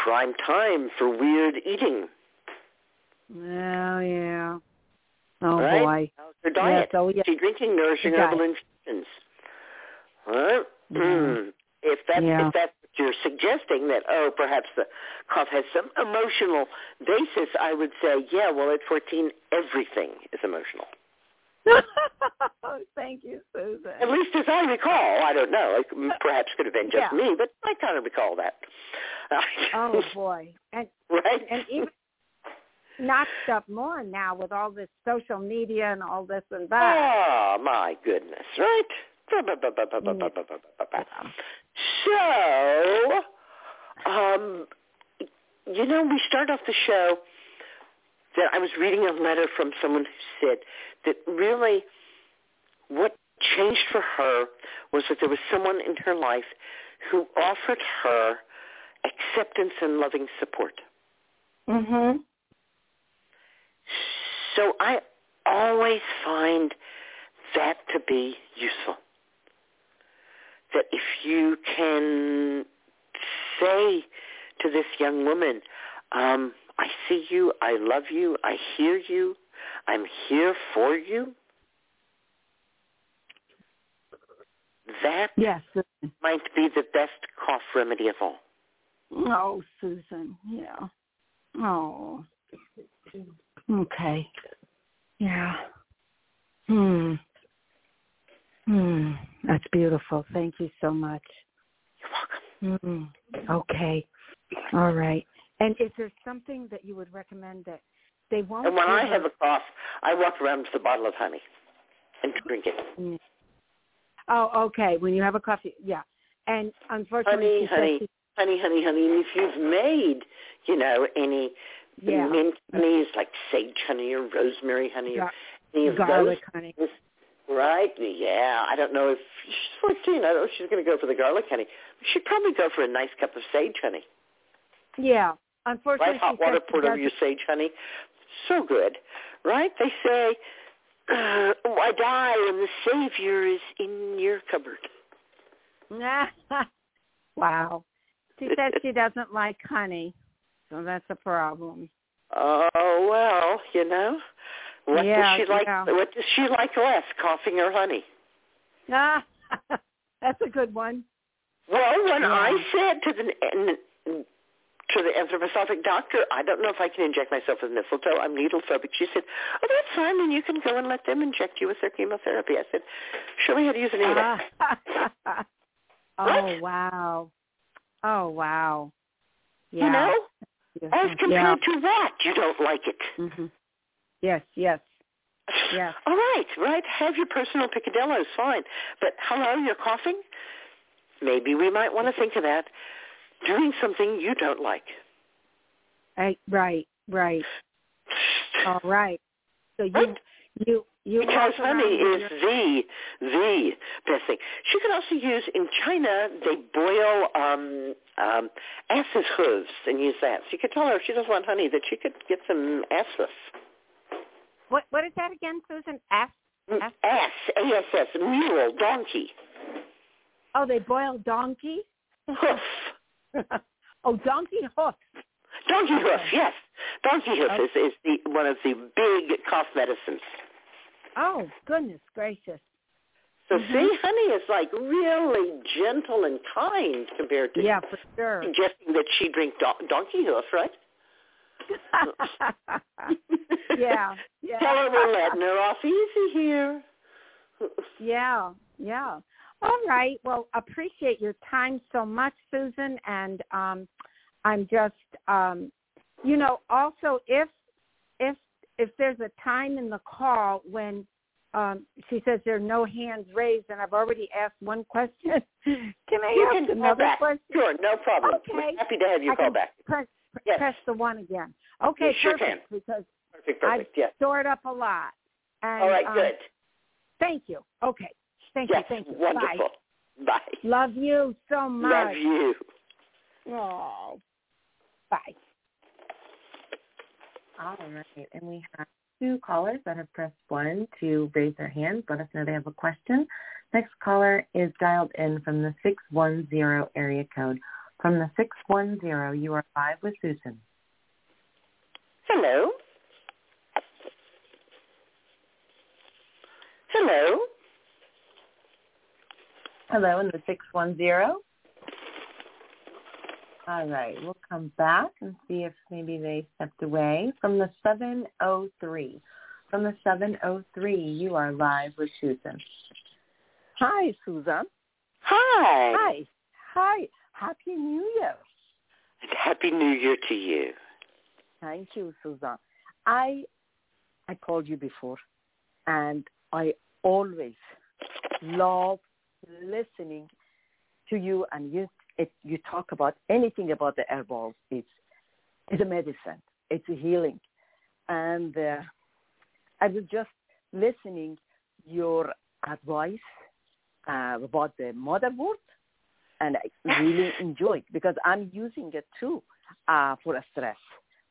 prime time for weird eating. Oh, yeah. Oh, right? Boy. How's her diet? Yeah, she's drinking nourishing herbal infusions. Huh? Yeah. If that's what you're suggesting, that, perhaps the cough has some emotional basis, I would say, at 14, everything is emotional. Thank you, Susan. At least as I recall, I don't know. Perhaps could have been just me, but I kind of recall that. Oh, boy. And, right? And even notched up more now with all this social media and all this and that. Oh, my goodness, right? Yeah. So, we start off the show that I was reading a letter from someone who said that really what changed for her was that there was someone in her life who offered her acceptance and loving support. Mm-hmm. So I always find that to be useful, that if you can say to this young woman, I see you, I love you, I hear you, I'm here for you, that might be the best cough remedy of all. Oh, Susan, yeah. Oh. Okay. Yeah. That's beautiful. Thank you so much. You're welcome. Okay. All right. And is there something that you would recommend that They won't. And when I have a cough, I walk around with a bottle of honey and drink it. Oh, okay. When you have a cough, yeah. And unfortunately, honey. And if you've made, any mint honeys like sage honey or rosemary honey or any of garlic those honey. Things, right? Yeah. I don't know if she's 14. I don't know if she's going to go for the garlic honey. She'd probably go for a nice cup of sage honey. Yeah. Unfortunately, right? Hot water poured over your sage honey. So good. Right? They say, I die and the Savior is in your cupboard. Wow. She said she doesn't like honey, so that's a problem. Oh, well, What does she like? Yeah. What does she like less, coughing or honey? That's a good one. Well, when I said to the anthroposophic doctor, I don't know if I can inject myself with mistletoe. I'm needle phobic. She said, oh, that's fine, and you can go and let them inject you with their chemotherapy. I said, show me how to use a needle. Oh, wow. Oh, wow. Yeah. As compared to what? You don't like it. Mm-hmm. Yes. All right. Have your personal picadillos, fine. But hello, you're coughing? Maybe we might want to think of that. Doing something you don't like. Right. All right. So you because honey is the best thing. She can also use, in China, they boil ass's hooves and use that. So you could tell her if she doesn't want honey that she could get some ass hooves. What is that again, Susan? Ass? Ass, A-S-S, mule, donkey. Oh, they boil donkey? Hoof. Donkey hoof. Donkey hoof, yes. Donkey hoof is the one of the big cough medicines. Oh, goodness gracious. So see, honey is like really gentle and kind compared to for sure. Suggesting that she drink donkey hoof, right? yeah. Tell her we're letting her off easy here. Yeah. All right. Well, appreciate your time so much, Susan. And I'm just, also if there's a time in the call when she says there are no hands raised, and I've already asked one question, can I ask another question? Sure, no problem. Okay. We're happy to have you call back. Press the one again. Okay, you perfect. Sure can. Because perfect. I've stored up a lot. And, all right, good. Thank you. Okay. Thank you. Wonderful. Bye. Love you so much. Love you. Oh, bye. All right. And we have two callers that have pressed one to raise their hands. Let us know they have a question. Next caller is dialed in from the 610 area code. From the 610, you are live with Susan. Hello. Hello, in the 610. All right, we'll come back and see if maybe they stepped away. From the 703. From the 703, you are live with Susan. Hi, Susan. Hi. Happy New Year. And Happy New Year to you. Thank you, Susan. I called you before, and I always love listening to you, and you talk about anything about the herbals. It's a medicine. It's a healing. And I was just listening your advice about the motherwort, and I really enjoyed because I'm using it too for a stress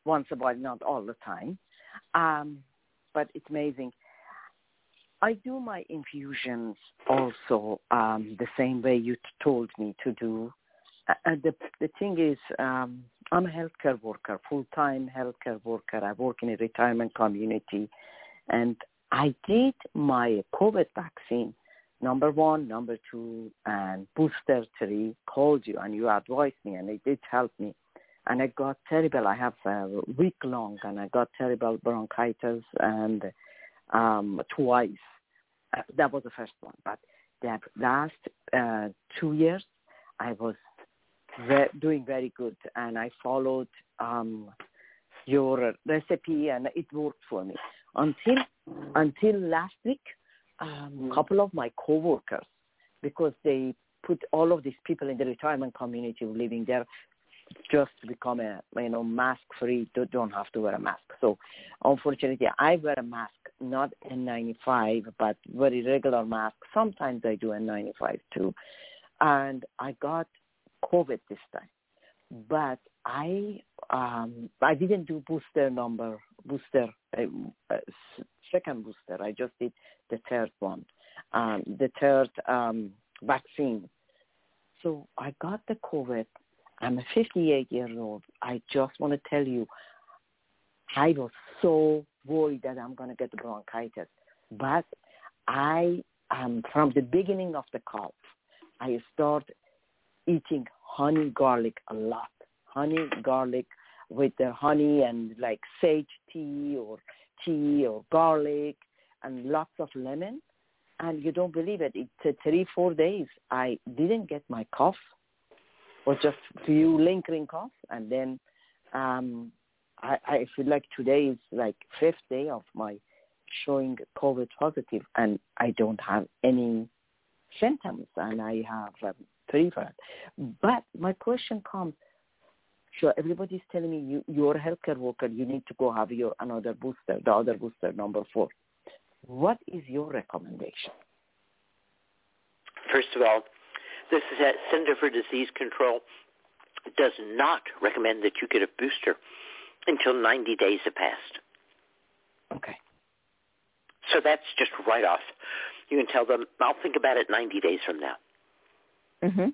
once a while, not all the time. But it's amazing. I do my infusions also the same way you told me to do. And the thing is, I'm a healthcare worker, full-time healthcare worker. I work in a retirement community. And I did my COVID vaccine, number 1, number 2, and booster 3, called you, and you advised me, and it did help me. And I got terrible. I have a week long, and I got terrible bronchitis and twice. That was the first one, but the last 2 years I was doing very good, and I followed your recipe, and it worked for me. Until last week, a couple of my coworkers, because they put all of these people in the retirement community living there just to become mask-free, don't have to wear a mask. So unfortunately, I wear a mask, not N95, but very regular mask. Sometimes I do N95 too. And I got COVID this time. But I didn't do second booster. I just did the third one, the third vaccine. So I got the COVID. I'm a 58-year-old. I just want to tell you, I was so worried that I'm going to get bronchitis. But I am, from the beginning of the cough, I start eating honey garlic a lot. Honey garlic with the honey and like sage tea or garlic and lots of lemon. And you don't believe it. It's 3-4 days. I didn't get my cough, or just few lingering cough. And then I feel like today is like 5th day of my showing COVID positive, and I don't have any symptoms, and I have fever. But my question comes, sure, everybody's telling me, you're a healthcare worker, you need to go have your another booster, the other booster, number 4. What is your recommendation? First of all, the Center for Disease Control does not recommend that you get a booster until 90 days have passed. Okay. So that's just right off. You can tell them, I'll think about it 90 days from now. Mm-hmm.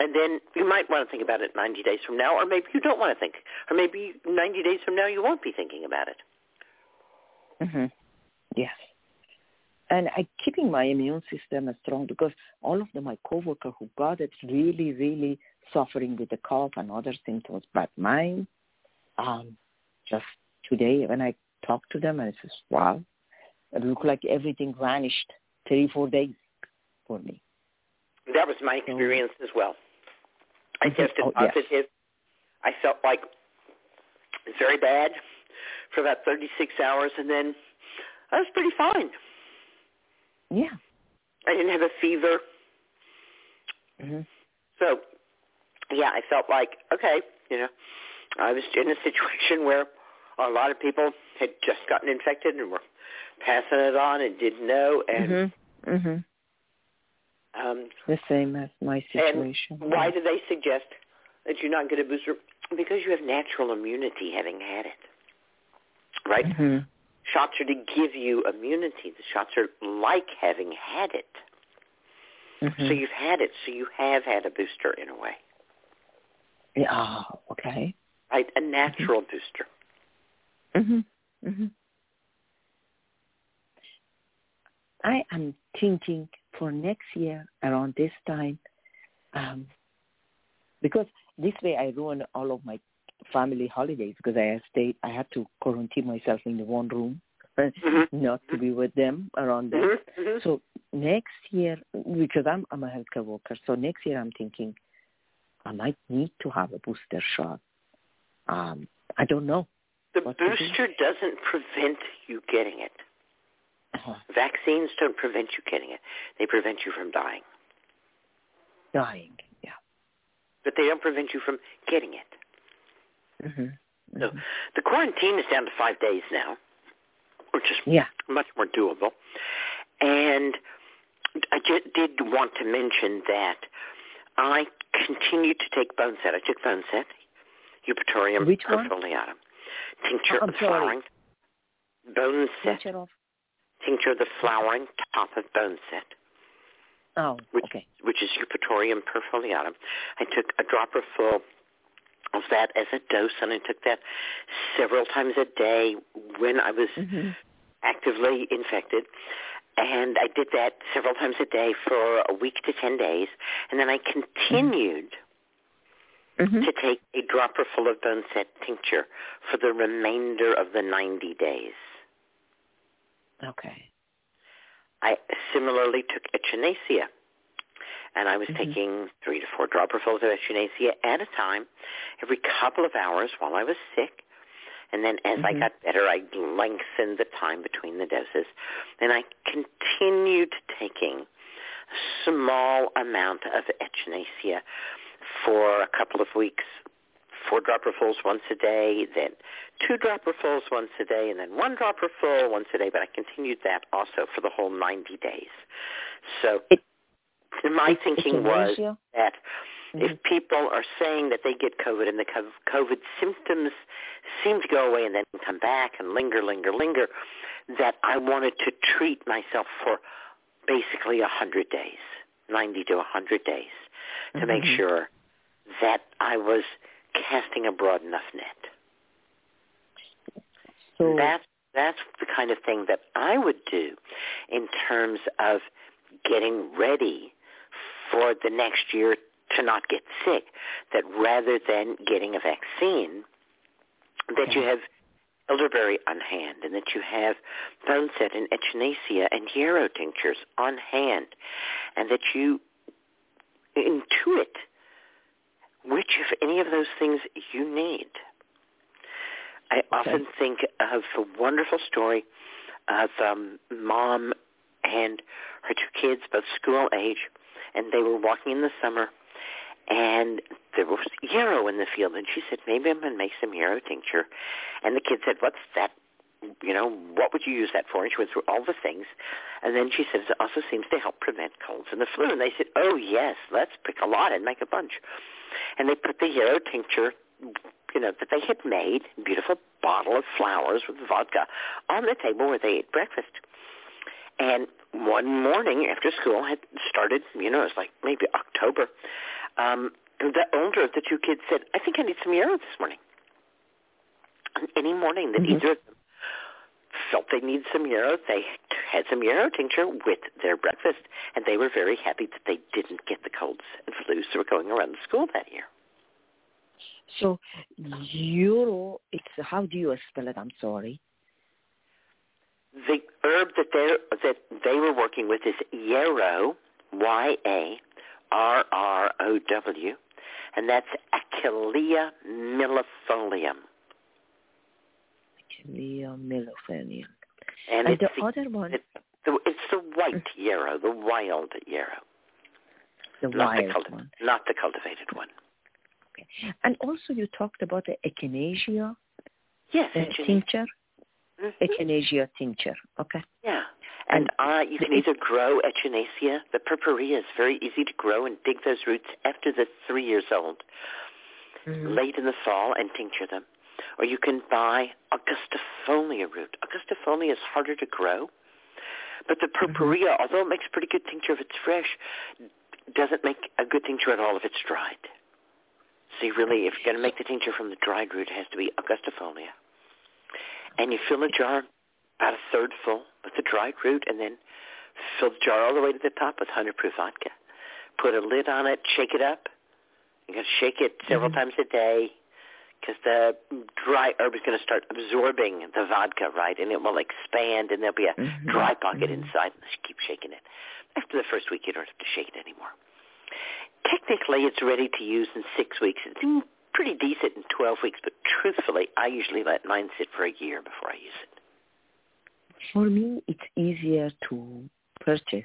And then you might want to think about it 90 days from now, or maybe you don't want to think. Or maybe 90 days from now you won't be thinking about it. Mm-hmm. Yes. And I'm keeping my immune system strong because all of my coworkers who got it really, really suffering with the cough and other symptoms. But mine, just today when I talked to them, I said, wow, it looked like everything vanished 3-4 days for me. That was my experience as well. I tested positive. Yes. I felt like very bad for about 36 hours, and then I was pretty fine. Yeah. I didn't have a fever. Mm-hmm. So, yeah, I felt like, okay, I was in a situation where a lot of people had just gotten infected and were passing it on and didn't know. And mm-hmm. Mm-hmm. The same as my situation. And why do they suggest that you not get a booster? Because you have natural immunity having had it, right? Mm-hmm. Shots are to give you immunity. The shots are like having had it. Mm-hmm. So you've had it, so you have had a booster in a way. Yeah, okay. Right, a natural mm-hmm. booster. Mm-hmm. Mm-hmm. I am thinking for next year around this time, because this way I ruin all of my family holidays because I had to quarantine myself in the one room, mm-hmm. not to be with them around there. Mm-hmm. So next year, because I'm a healthcare worker, so next year I'm thinking I might need to have a booster shot. I don't know. The booster doesn't prevent you getting it. Uh-huh. Vaccines don't prevent you getting it. They prevent you from dying. Dying, yeah. But they don't prevent you from getting it. Mm-hmm. Mm-hmm. So the quarantine is down to 5 days now, which is much more doable. And I just did want to mention that I continue to take Boneset. I took Boneset, Eupatorium perfoliatum. Tincture of flowering. Boneset. Tincture the flowering top of Boneset, which is Eupatorium perfoliatum. I took a dropper full of that as a dose, and I took that several times a day when I was mm-hmm. actively infected. And I did that several times a day for a week to 10 days, and then I continued mm-hmm. to take a dropper full of Boneset tincture for the remainder of the 90 days. Okay. I similarly took Echinacea, and I was mm-hmm. taking 3 to 4 dropperfuls of Echinacea at a time every couple of hours while I was sick, And then as I got better, I lengthened the time between the doses. And I continued taking a small amount of Echinacea for a couple of weeks, 4 dropperfuls once a day, then 2 dropperfuls once a day, and then 1 dropperful once a day. But I continued that also for the whole 90 days. So my thinking was that if people are saying that they get COVID and the COVID symptoms seem to go away and then come back and linger, that I wanted to treat myself for basically 100 days, 90 to 100 days, to make sure that I was casting a broad enough net. So that's the kind of thing that I would do in terms of getting ready for the next year to not get sick, that rather than getting a vaccine, that you have elderberry on hand and that you have boneset and echinacea and yarrow tinctures on hand, and that you intuit which, if any of those things, you need. I often think of the wonderful story of mom and her 2 kids, both school age, and they were walking in the summer, and there was yarrow in the field, and she said, maybe I'm going to make some yarrow tincture. And the kid said, what's that? You know, what would you use that for? And she went through all the things. And then she says, it also seems to help prevent colds and the flu. And they said, oh, yes, let's pick a lot and make a bunch. And they put the yarrow tincture, you know, that they had made, beautiful bottle of flowers with vodka, on the table where they ate breakfast. And one morning after school had started, you know, it was like maybe October, the older of the 2 kids said, I think I need some yarrow this morning. And any morning that either of them felt they needed some yarrow, they had some yarrow tincture with their breakfast, and they were very happy that they didn't get the colds and flus that were going around the school that year. So yarrow, how do you spell it? I'm sorry. The herb that they were working with is yarrow, Y-A-R-R-O-W, and that's Achillea millefolium. Achillea millefolium. And the other one? It's the white yarrow, the wild yarrow. The wild one. Not the cultivated one. Okay. And also you talked about the echinacea tincture. Echinacea tincture, okay. Yeah, and you can either grow echinacea. The purpurea is very easy to grow, and dig those roots after they're 3 years old, late in the fall, and tincture them. Or you can buy augustifolia root. Augustifolia is harder to grow, but the purpurea, although it makes pretty good tincture if it's fresh, doesn't make a good tincture at all if it's dried. So you really, if you're going to make the tincture from the dried root, it has to be augustifolia. And you fill the jar about 1/3 full with the dried root, and then fill the jar all the way to the top with 100-proof vodka. Put a lid on it, shake it up. You're going to shake it several times a day because the dry herb is going to start absorbing the vodka, right? And it will expand, and there'll be a dry pocket inside. And keep shaking it. After the first week, you don't have to shake it anymore. Technically, it's ready to use in 6 weeks. It's pretty decent in 12 weeks, but truthfully, I usually let mine sit for a year before I use it. For me, it's easier to purchase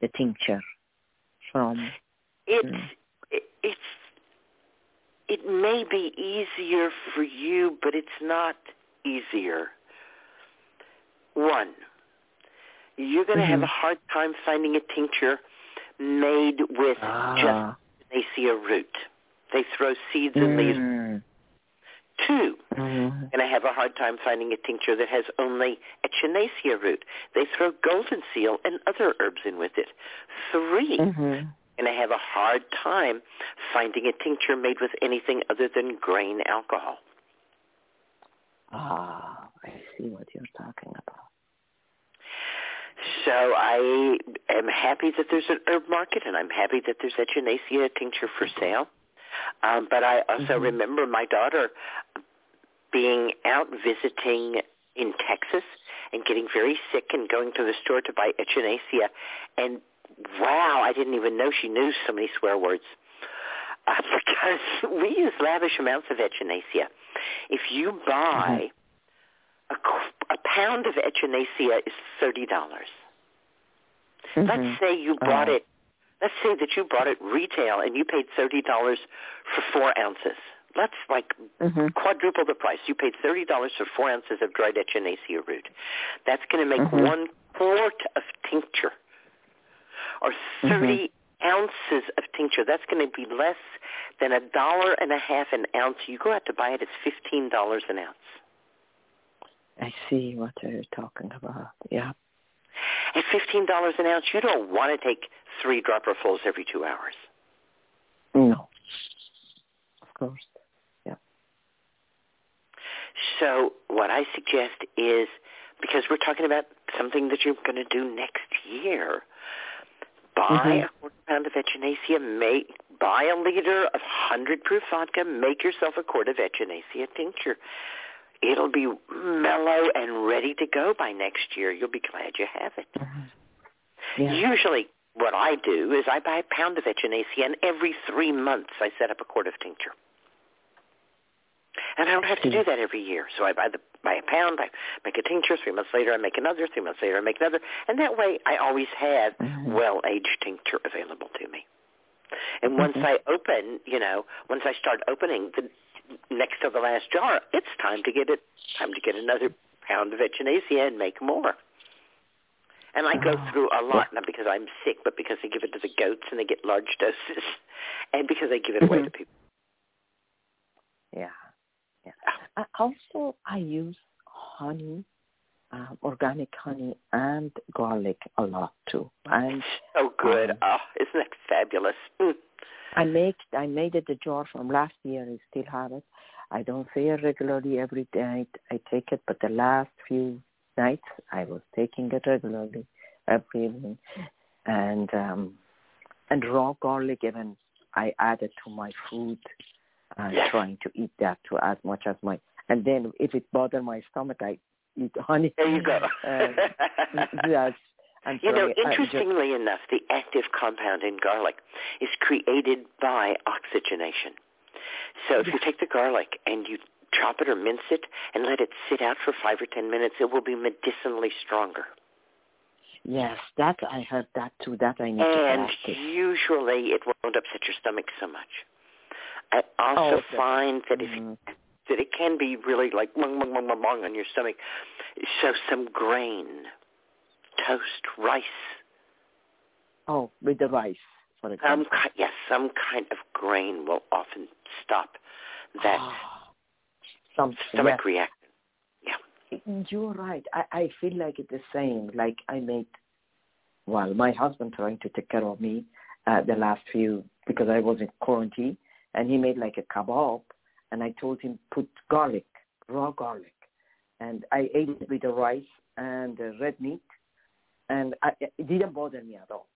the tincture from... It may be easier for you, but it's not easier. One, you're going to have a hard time finding a tincture made with just Echinacea root. They throw seeds and leaves. Two, and I have a hard time finding a tincture that has only Echinacea root. They throw golden seal and other herbs in with it. Three, and I have a hard time finding a tincture made with anything other than grain alcohol. Ah, I see what you're talking about. So I am happy that there's an herb market, and I'm happy that there's Echinacea tincture for sale. But I also remember my daughter being out visiting in Texas and getting very sick and going to the store to buy Echinacea. And, wow, I didn't even know she knew so many swear words because we use lavish amounts of Echinacea. If you buy a pound of Echinacea is $30. Mm-hmm. Let's say you bought it. Let's say that you bought it retail and you paid $30 for 4 ounces. That's like quadruple the price. You paid $30 for 4 ounces of dried Echinacea root. That's going to make 1 quart of tincture or 30 ounces of tincture. That's going to be less than $1.50 an ounce. You go out to buy it, it's $15 an ounce. I see what you're talking about, yeah. At $15 an ounce, you don't want to take 3 dropperfuls every 2 hours. No. Of course, yeah. So what I suggest is, because we're talking about something that you're going to do next year, buy a quarter pound of Echinacea, buy a liter of 100-proof vodka, make yourself a quart of Echinacea tincture. It'll be mellow and ready to go by next year. You'll be glad you have it. Yeah. Usually what I do is I buy a pound of Echinacea, and every 3 months I set up a quart of tincture. And I don't have to do that every year. So I buy a pound, I make a tincture, 3 months later I make another, 3 months later I make another. And that way I always have well-aged tincture available to me. And once I open, you know, once I start opening the next to the last jar, it's time to get another pound of Echinacea and make more. And I go through a lot, not because I'm sick, but because they give it to the goats and they get large doses, and because they give it away to people. Yeah. Yeah. I use honey, organic honey, and garlic a lot too. And so good! Isn't that fabulous? I made it a jar from last year. I still have it. I don't say it regularly every night. I take it, but the last few nights I was taking it regularly every evening. And raw garlic, even I add it to my food. Trying to eat that to as much as my. And then if it bothers my stomach, I eat honey. There you go. Yes. You know, interestingly enough, the active compound in garlic is created by oxygenation. So if you take the garlic and you chop it or mince it and let it sit out for 5 or 10 minutes, it will be medicinally stronger. Yes, that I heard that too. That I need to practice. And usually it won't upset your stomach so much. I also find that that it can be really like bong on your stomach. So some grain. Toast, rice. Oh, with the rice. For example. Yes, some kind of grain will often stop that stomach reaction. Yeah. You're right. I feel like it's the same. Like I made, my husband trying to take care of me the last few, because I was in quarantine, and he made like a kebab, and I told him put garlic, raw garlic. And I ate it with the rice and the red meat. And it didn't bother me at all,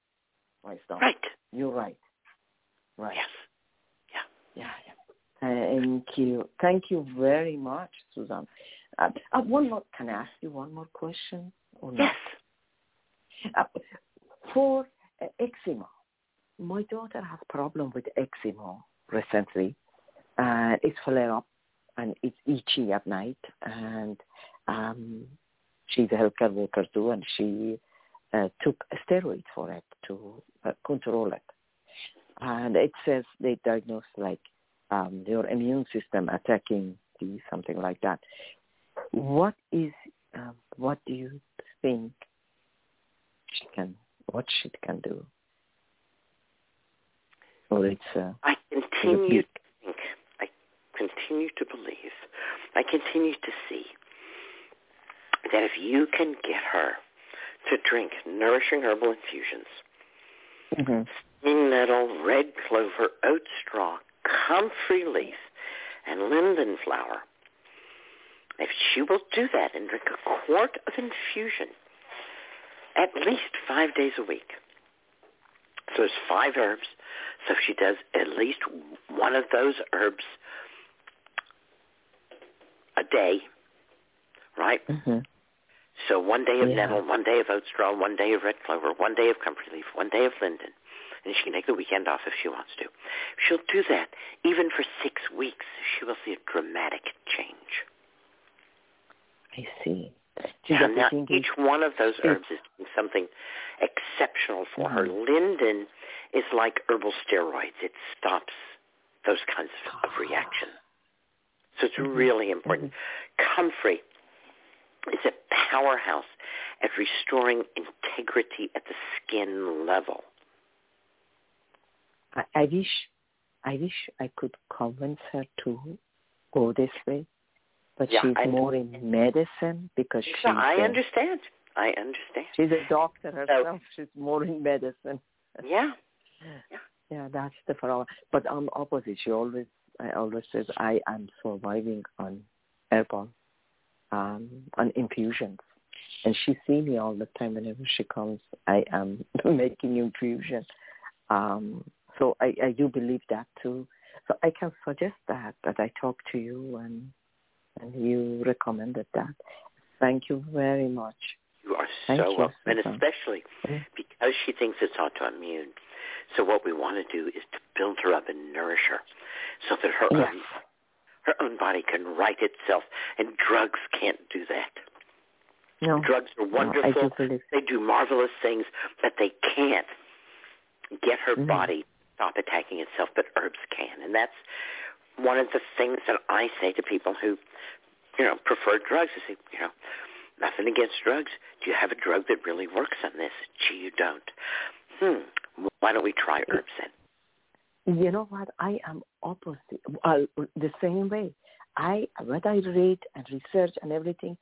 my stomach. Right. You're right. Right. Yes. Yeah. Yeah. Thank you. Thank you very much, Susan. Can I ask you one more question? Or not? Yes. For eczema, my daughter has problem with eczema recently. It's flare up and it's itchy at night, and she's a healthcare worker too, and she took a steroid for it to control it. And it says they diagnose like your immune system attacking the something like that. What do you think she can do? Well, I continue to think. I continue to believe. I continue to see that if you can get her to drink nourishing herbal infusions, stinging nettle, red clover, oat straw, comfrey leaf, and linden flower. If she will do that and drink a quart of infusion at least 5 days a week, so it's 5 herbs, so if she does at least one of those herbs a day, right? So 1 day of nettle, 1 day of oat straw, 1 day of red clover, 1 day of comfrey leaf, 1 day of linden. And she can take the weekend off if she wants to. She'll do that. Even for 6 weeks, she will see a dramatic change. I see. Now, each one of those herbs is doing something exceptional for her. Linden is like herbal steroids. It stops those kinds of reactions. So it's really important. Comfrey is a powerhouse at restoring integrity at the skin level. I wish I could convince her to go this way. But yeah, she's more in medicine because she's... I understand. She's a doctor herself. So, she's more in medicine. Yeah, that's the problem. But I'm opposite. I always says I am surviving on herbal, on infusions. And she sees me all the time whenever she comes. I am making infusions. So I do believe that too. So I can suggest that I talk to you and you recommended that. Thank you very much. You are so welcome, and especially because she thinks it's autoimmune. So what we want to do is to build her up and nourish her so that her own body can right itself, and drugs can't do that. No. Drugs are wonderful. No, they do marvelous things, but they can't get her body to stop attacking itself, but herbs can, and that's one of the things that I say to people who, prefer drugs. I say, nothing against drugs. Do you have a drug that really works on this? Gee, you don't. Why don't we try herbs then? You know what? I am opposite. The same way. What I read and research and everything,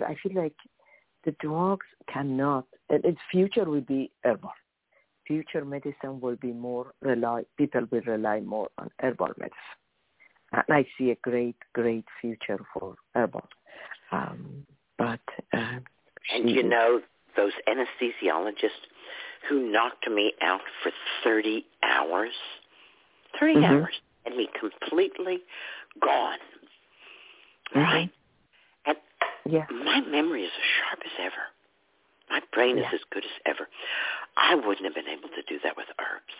I feel like the drugs cannot. Its future will be herbal. Future medicine will be people will rely more on herbal medicine. And I see a great, great future for herbal. And those anesthesiologists who knocked me out for 30 hours, and me completely gone, right? And my memory is as sharp as ever. My brain is as good as ever. I wouldn't have been able to do that with herbs.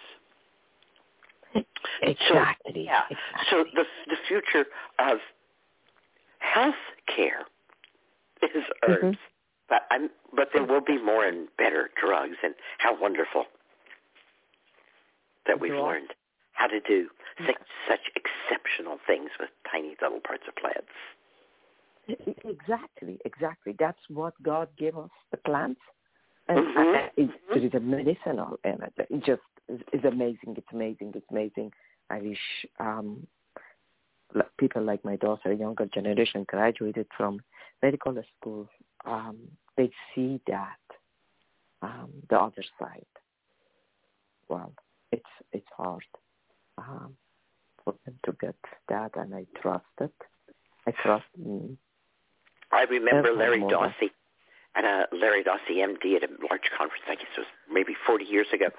Exactly. So the future of health care is herbs, but there will be more and better drugs. And how wonderful that we've learned how to do such exceptional things with tiny little parts of plants. Exactly. That's what God gave us, the plants. And it is a medicinal element. It just is amazing. It's amazing. I wish people like my daughter, younger generation, graduated from medical school. They see that the other side. Well, it's hard for them to get that, and I trust it. I trust me. I remember Larry Dossey. And Larry Dossey, MD, at a large conference, I guess it was maybe 40 years ago,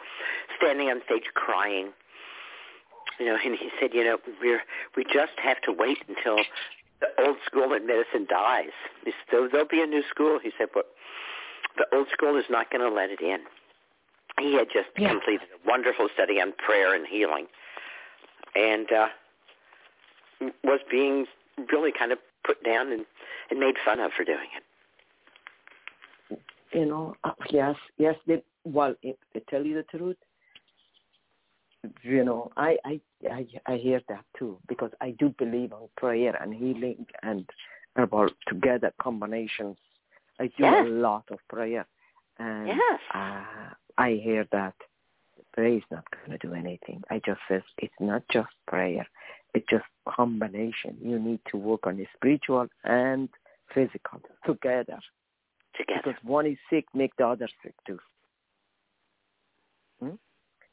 standing on stage crying. And he said, we just have to wait until the old school in medicine dies. He said, there'll be a new school. He said, but the old school is not going to let it in. He had just completed a wonderful study on prayer and healing, and was being really kind of put down and made fun of for doing it. Yes. I tell you the truth, I hear that too, because I do believe on prayer and healing and about together combinations. I do a lot of prayer, and I hear that prayer is not going to do anything. I just says it's not just prayer; it's just combination. You need to work on the spiritual and physical together. Because one is sick, make the other sick too.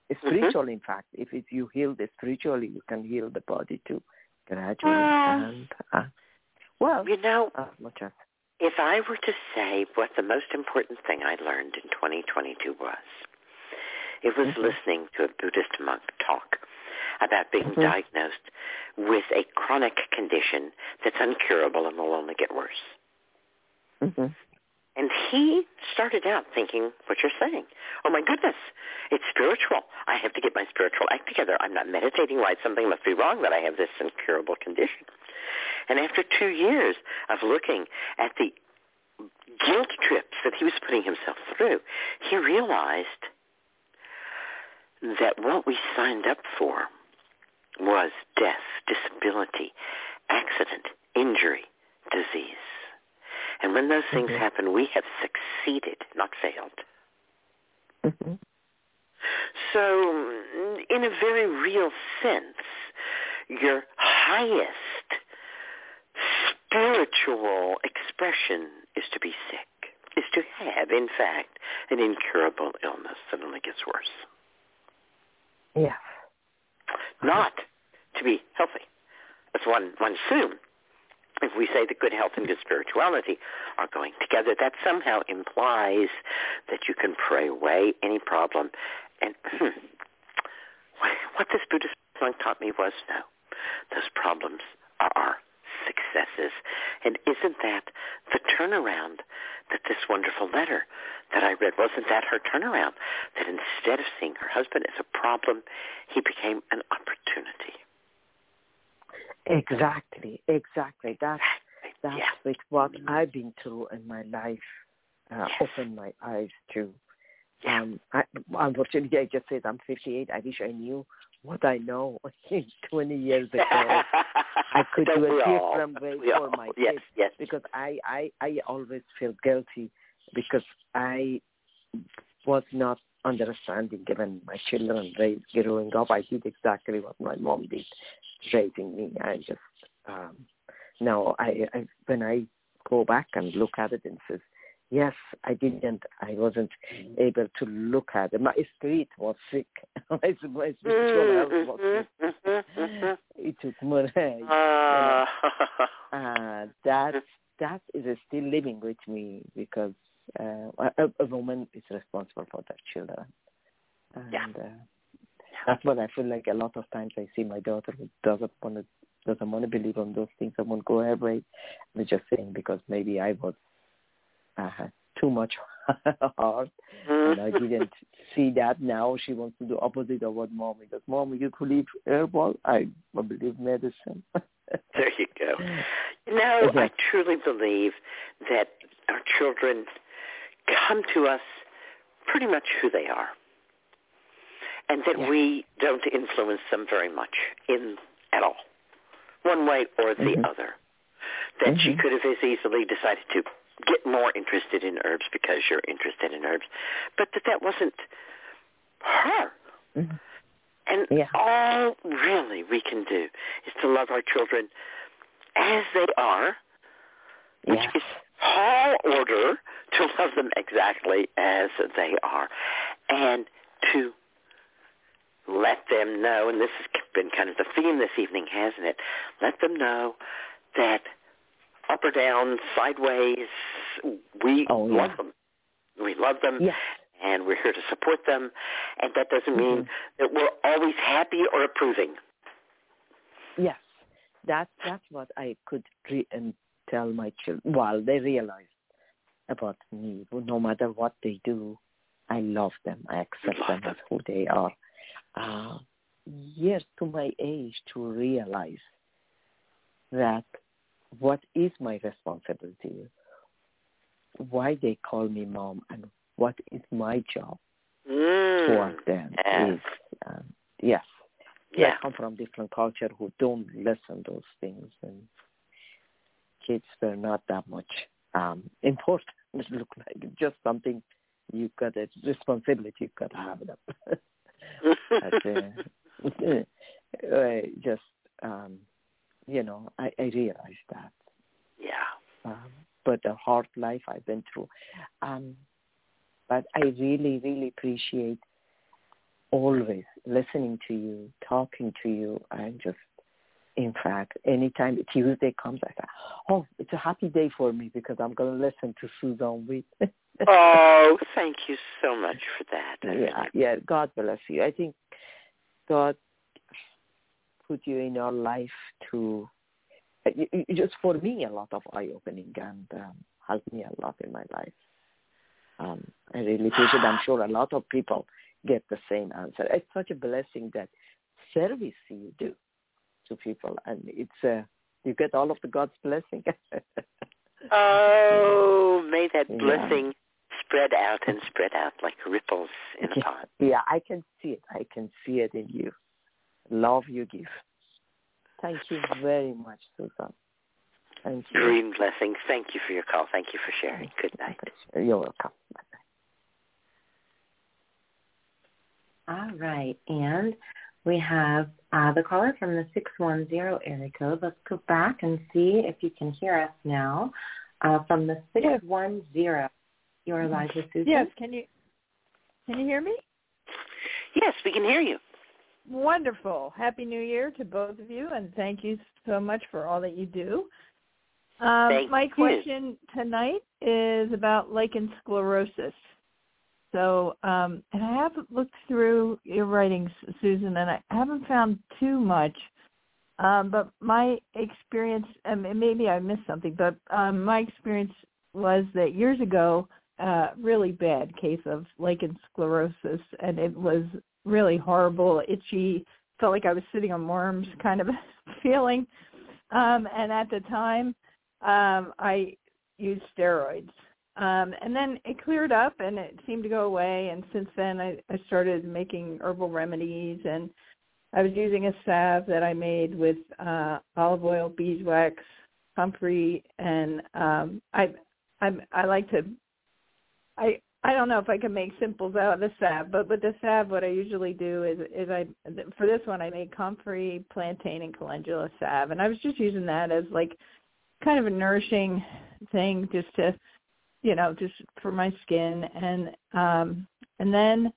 It's spiritual, in fact. If you heal the spiritually, you can heal the body too, gradually. If I were to say what the most important thing I learned in 2022 was, it was listening to a Buddhist monk talk about being diagnosed with a chronic condition that's uncurable and will only get worse. And he started out thinking, what you're saying, oh my goodness, it's spiritual. I have to get my spiritual act together. I'm not meditating right. Something must be wrong that I have this incurable condition. And after 2 years of looking at the guilt trips that he was putting himself through, he realized that what we signed up for was death, disability, accident, injury, disease. And when those things happen, we have succeeded, not failed. Mm-hmm. So in a very real sense, your highest spiritual expression is to be sick, is to have, in fact, an incurable illness that only gets worse. Yeah. Not to be healthy, as one assumes. If we say that good health and good spirituality are going together, that somehow implies that you can pray away any problem. And what this Buddhist monk taught me was, no, those problems are our successes. And isn't that the turnaround that this wonderful letter that I read, wasn't that her turnaround? That instead of seeing her husband as a problem, he became an opportunity. Exactly. That's yeah. what I've been through in my life. Opened my eyes to. Unfortunately, I just said I'm 58. I wish I knew what I know 20 years ago. I could do a different way for my kids because I always feel guilty because I was not understanding even my children growing up. I did exactly what my mom did. Raising me, I just now. I when I go back and look at it and says, yes, I didn't. I wasn't able to look at it. My spirit was sick. my spiritual health was sick. It took money. That is still living with me because a woman is responsible for their children. That's what I feel like. A lot of times I see my daughter who doesn't want to believe on those things. I won't go her way. I'm just saying because maybe I was too much hard and I didn't see that. Now she wants to do opposite of what mommy does. Mommy, you believe herbal? I believe medicine. There you go. I truly believe that our children come to us pretty much who they are. And that we don't influence them very much at all, one way or the other. That she could have as easily decided to get more interested in herbs because you're interested in herbs, but that wasn't her. Mm-hmm. And all really we can do is to love our children as they are, which is high order, to love them exactly as they are, and to let them know, and this has been kind of the theme this evening, hasn't it? Let them know that up or down, sideways, we love them. We love them, and we're here to support them, and that doesn't mean that we're always happy or approving. Yes, that's what I could tell my children. Well, they realize about me, no matter what they do, I love them. I accept them as who they are. Years to my age to realize that what is my responsibility, why they call me mom, and what is my job toward them is I come from different culture who don't listen to those things, and kids were not that much important. It looked like just something you've got a responsibility, you've got to have them. But, I realized that. Yeah. But the hard life I've been through. But I really, really appreciate always listening to you, talking to you. I'm just, in fact, anytime Tuesday comes, I say, oh, it's a happy day for me because I'm going to listen to Susun Weed. Oh, thank you so much for that. Yeah, God bless you. I think God put you in our life to, just for me, a lot of eye-opening and helped me a lot in my life. I really appreciate it. I'm sure a lot of people get the same answer. It's such a blessing that service you do to people, and it's You get all of the God's blessing. Oh, may that blessing spread out and spread out like ripples in a pond. Yeah, I can see it. I can see it in you. Love you give. Thank you very much, Susan. Thank you. Green blessings. Thank you for your call. Thank you for sharing. Good night. You're welcome. All right, and we have the caller from the 610 area code. Let's go back and see if you can hear us now. From the 610, you're live with Susan. Yes, can you hear me? Yes, we can hear you. Wonderful. Happy New Year to both of you, and thank you so much for all that you do. My question tonight is about lichen sclerosis. So, and I haven't looked through your writings, Susan, and I haven't found too much. But my experience, and maybe I missed something, but my experience was that years ago, really bad case of lichen sclerosis, and it was really horrible, itchy, felt like I was sitting on worms kind of feeling. And at the time, I used steroids. And then it cleared up, and it seemed to go away. And since then, I started making herbal remedies, and I was using a salve that I made with olive oil, beeswax, comfrey, and I like to. I don't know if I can make simples out of the salve, but with the salve, what I usually do is I for this one I made comfrey, plantain, and calendula salve, and I was just using that as like kind of a nourishing thing, just to. You know, just for my skin, and then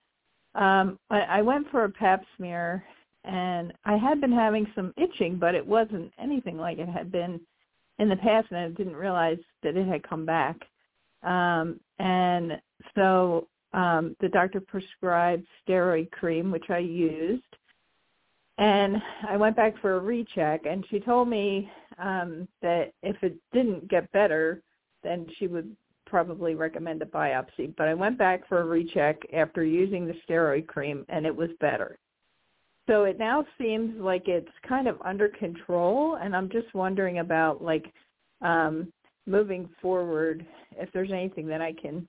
I went for a pap smear, and I had been having some itching, but it wasn't anything like it had been in the past, and I didn't realize that it had come back. And so the doctor prescribed steroid cream, which I used, and I went back for a recheck, and she told me that if it didn't get better, then she would probably recommend a biopsy, but I went back for a recheck after using the steroid cream, and it was better. So it now seems like it's kind of under control, and I'm just wondering about, like, moving forward, if there's anything that I can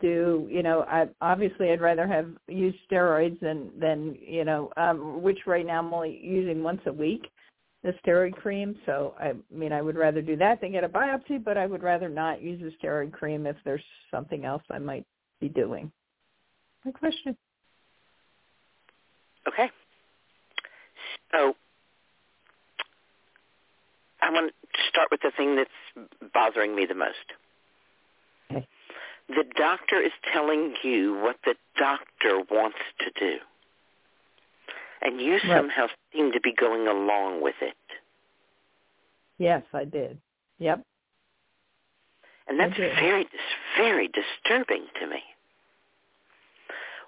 do. You know, I'd rather have used steroids than you know, which right now I'm only using once a week. The steroid cream, so I mean, I would rather do that than get a biopsy, but I would rather not use the steroid cream if there's something else I might be doing. Good question. Okay. So I want to start with the thing that's bothering me the most. Okay. The doctor is telling you what the doctor wants to do. And you somehow seem to be going along with it. Yes, I did. Yep. And that's very, very disturbing to me.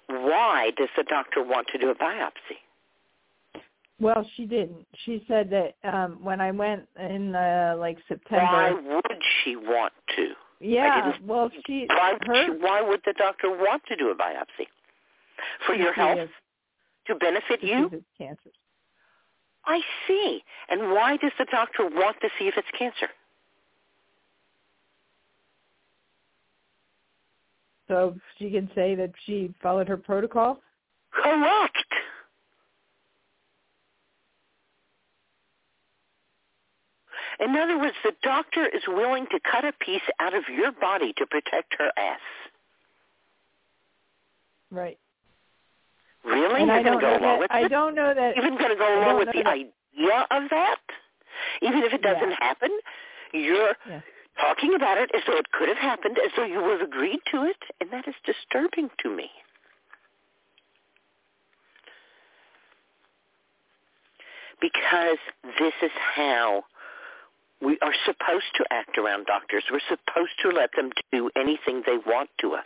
Why does the doctor want to do a biopsy? Well, she didn't. She said that when I went in, September. Why would she want to? Yeah, well, she... Why would the doctor want to do a biopsy? For your health? Is. To benefit you? Cancers. I see. And why does the doctor want to see if it's cancer? So she can say that she followed her protocol? Correct. In other words, the doctor is willing to cut a piece out of your body to protect her ass. Right. Really? And you're going to go along with it? I don't know that. You're going to go along with the idea of that? Even if it doesn't happen, you're talking about it as though it could have happened, as though you would have agreed to it, and that is disturbing to me. Because this is how we are supposed to act around doctors. We're supposed to let them do anything they want to us.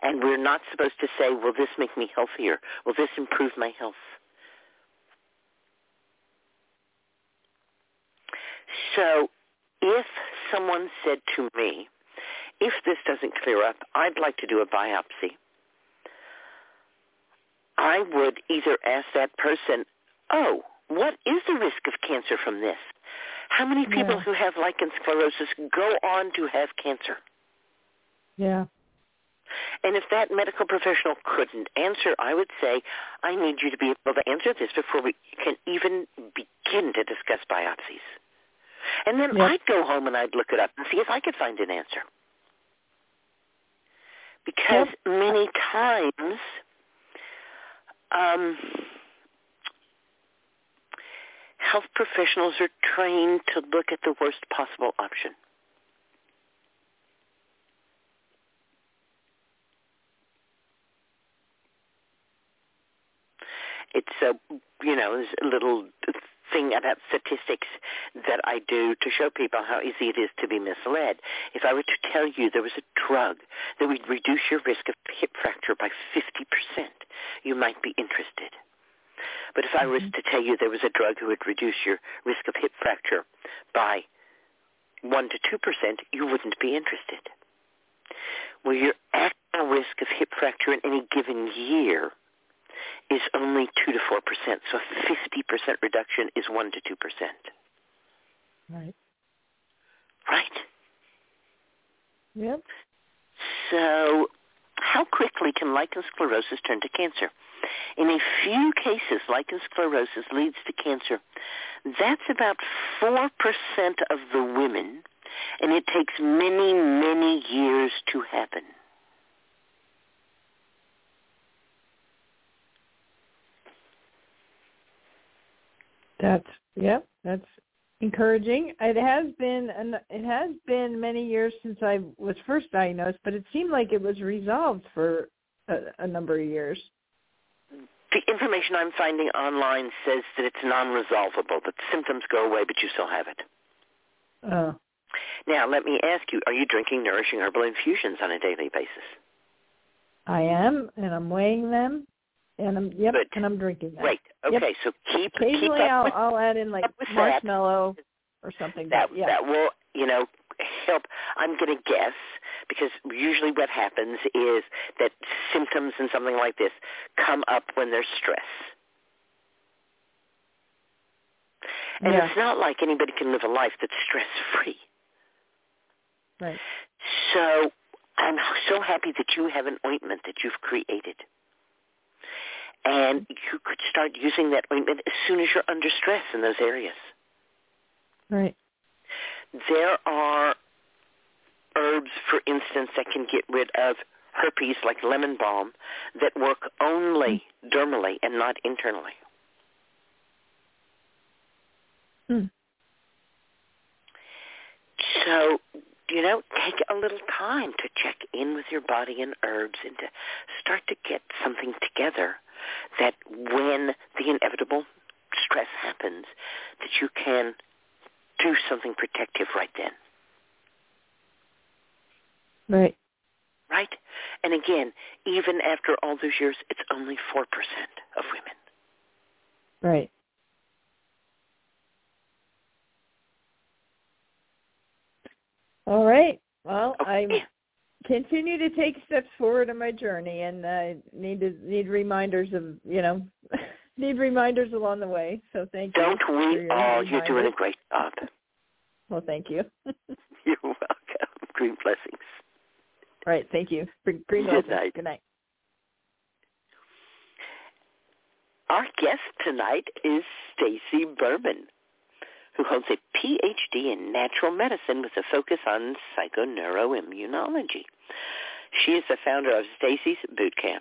And we're not supposed to say, will this make me healthier? Will this improve my health? So if someone said to me, if this doesn't clear up, I'd like to do a biopsy, I would either ask that person, oh, what is the risk of cancer from this? How many people who have lichen sclerosis go on to have cancer? Yeah. And if that medical professional couldn't answer, I would say, I need you to be able to answer this before we can even begin to discuss biopsies. And then I'd go home and I'd look it up and see if I could find an answer. Because many times health professionals are trained to look at the worst possible option. It's there's a little thing about statistics that I do to show people how easy it is to be misled. If I were to tell you there was a drug that would reduce your risk of hip fracture by 50%, you might be interested. But if I was to tell you there was a drug who would reduce your risk of hip fracture by 1 to 2%, you wouldn't be interested. Well, your actual risk of hip fracture in any given year is only 2 to 4%, so a 50% reduction is 1 to 2%. Right. Right? Yep. So how quickly can lichen sclerosis turn to cancer? In a few cases, lichen sclerosis leads to cancer. That's about 4% of the women, and it takes many, many years to happen. That's encouraging. It has been many years since I was first diagnosed, but it seemed like it was resolved for a number of years. The information I'm finding online says that it's non-resolvable, that symptoms go away, but you still have it. Oh. Now, let me ask you, are you drinking nourishing herbal infusions on a daily basis? I am, and I'm weighing them. And I'm drinking that. Right. Okay, so keep up. I'll add in like marshmallow or something. That will, help. I'm going to guess, because usually what happens is that symptoms and something like this come up when there's stress. And it's not like anybody can live a life that's stress-free. Right. So I'm so happy that you have an ointment that you've created. And you could start using that ointment as soon as you're under stress in those areas. Right. There are herbs, for instance, that can get rid of herpes, like lemon balm, that work only dermally and not internally. Hmm. So, take a little time to check in with your body and herbs and to start to get something together that when the inevitable stress happens, that you can do something protective right then. Right. Right? And again, even after all those years, it's only 4% of women. Right. All right. Well, okay. Continue to take steps forward on my journey, and I need reminders of need reminders along the way. So thank you. Don't we all? You're doing a great job. Well, thank you. You're welcome. Green blessings. All right. Thank you. Green blessings. Good night. Our guest tonight is Stacey Berman, who holds a Ph.D. in natural medicine with a focus on psychoneuroimmunology. She is the founder of Stacy's Bootcamp,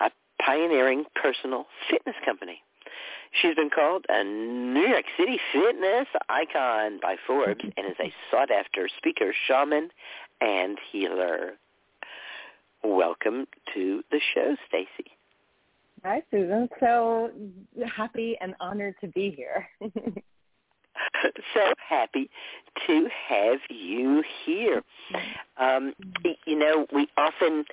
a pioneering personal fitness company. She's been called a New York City fitness icon by Forbes and is a sought-after speaker, shaman, and healer. Welcome to the show, Stacy. Hi, Susan. So happy and honored to be here. So happy to have you here. We often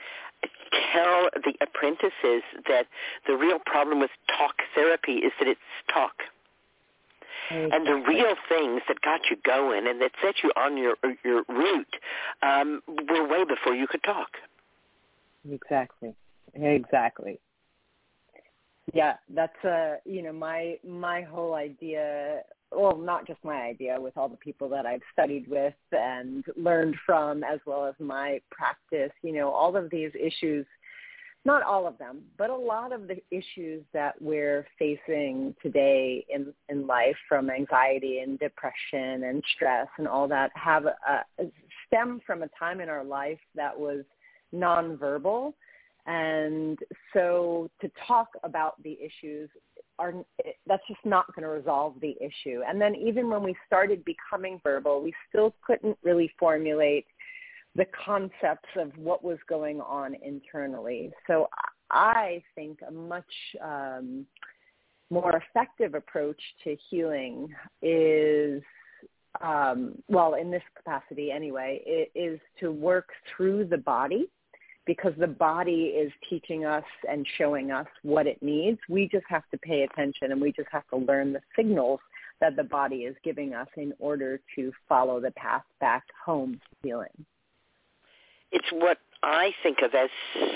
tell the apprentices that the real problem with talk therapy is that it's talk. Exactly. And the real things that got you going and that set you on your route were way before you could talk. Exactly. Yeah, that's my whole idea. Well, not just my idea, with all the people that I've studied with and learned from, as well as my practice, all of these issues, not all of them, but a lot of the issues that we're facing today in life, from anxiety and depression and stress and all that, have stem from a time in our life that was nonverbal. And so to talk about the issues, that's just not going to resolve the issue. And then even when we started becoming verbal, we still couldn't really formulate the concepts of what was going on internally. So I think a much more effective approach to healing is, well, in this capacity anyway, it is to work through the body, because the body is teaching us and showing us what it needs. We just have to pay attention, and we just have to learn the signals that the body is giving us in order to follow the path back home to healing. It's what I think of as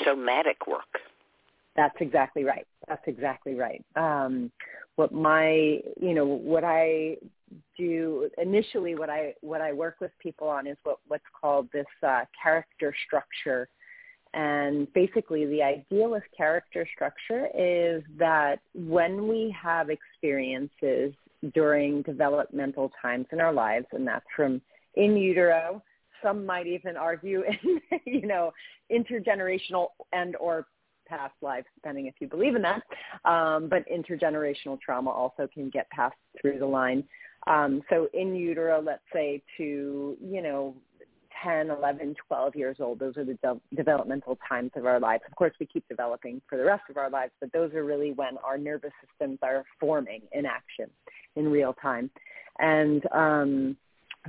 somatic work. That's exactly right. That's exactly right. What I do initially, what I work with people on is what's called this character structure. And basically, the idea with character structure is that when we have experiences during developmental times in our lives, and that's from in utero, some might even argue, intergenerational and or past lives, depending if you believe in that. But intergenerational trauma also can get passed through the line. So in utero, let's say to, 10, 11, 12 years old. Those are the developmental times of our lives. Of course, we keep developing for the rest of our lives, but those are really when our nervous systems are forming in action in real time. And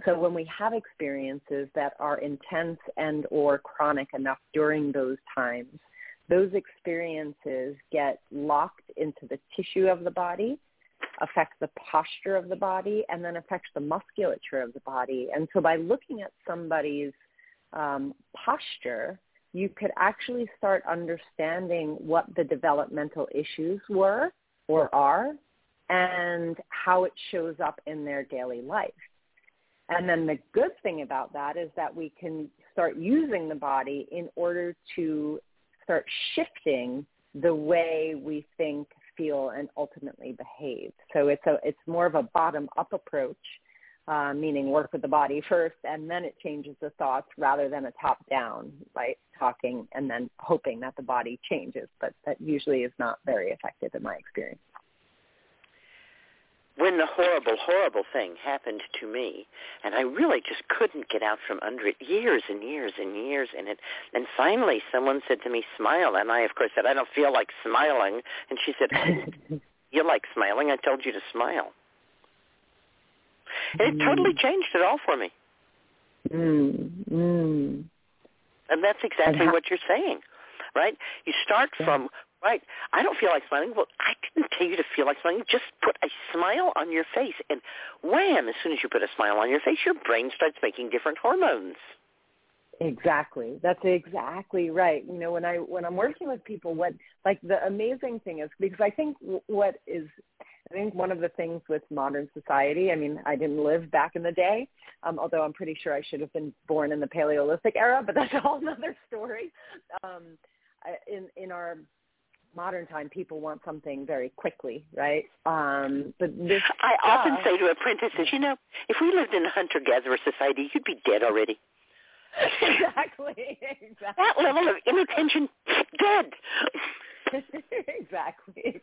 so when we have experiences that are intense and or chronic enough during those times, those experiences get locked into the tissue of the body, affects the posture of the body, and then affects the musculature of the body. And so by looking at somebody's posture, you could actually start understanding what the developmental issues were or are and how it shows up in their daily life. And then the good thing about that is that we can start using the body in order to start shifting the way we think, feel, and ultimately behave. So it's more of a bottom-up approach, meaning work with the body first, and then it changes the thoughts, rather than a top-down, right, talking and then hoping that the body changes. But that usually is not very effective in my experience. When the horrible, horrible thing happened to me, and I really just couldn't get out from under it, years and years and years in it, and finally someone said to me, smile, and I, of course, said, I don't feel like smiling, and she said, you like smiling, I told you to smile. And it totally changed it all for me. And that's exactly what you're saying, right? You start from... Right. I don't feel like smiling. Well, I didn't tell you to feel like smiling. Just put a smile on your face. And wham, as soon as you put a smile on your face, your brain starts making different hormones. Exactly. That's exactly right. When I'm working with people, the amazing thing is, because I think one of the things with modern society, I didn't live back in the day, although I'm pretty sure I should have been born in the Paleolithic era, but that's a whole other story. In our modern time, people want something very quickly, right? Often say to apprentices, if we lived in a hunter-gatherer society, you'd be dead already. Exactly. That level of inattention, dead. Exactly.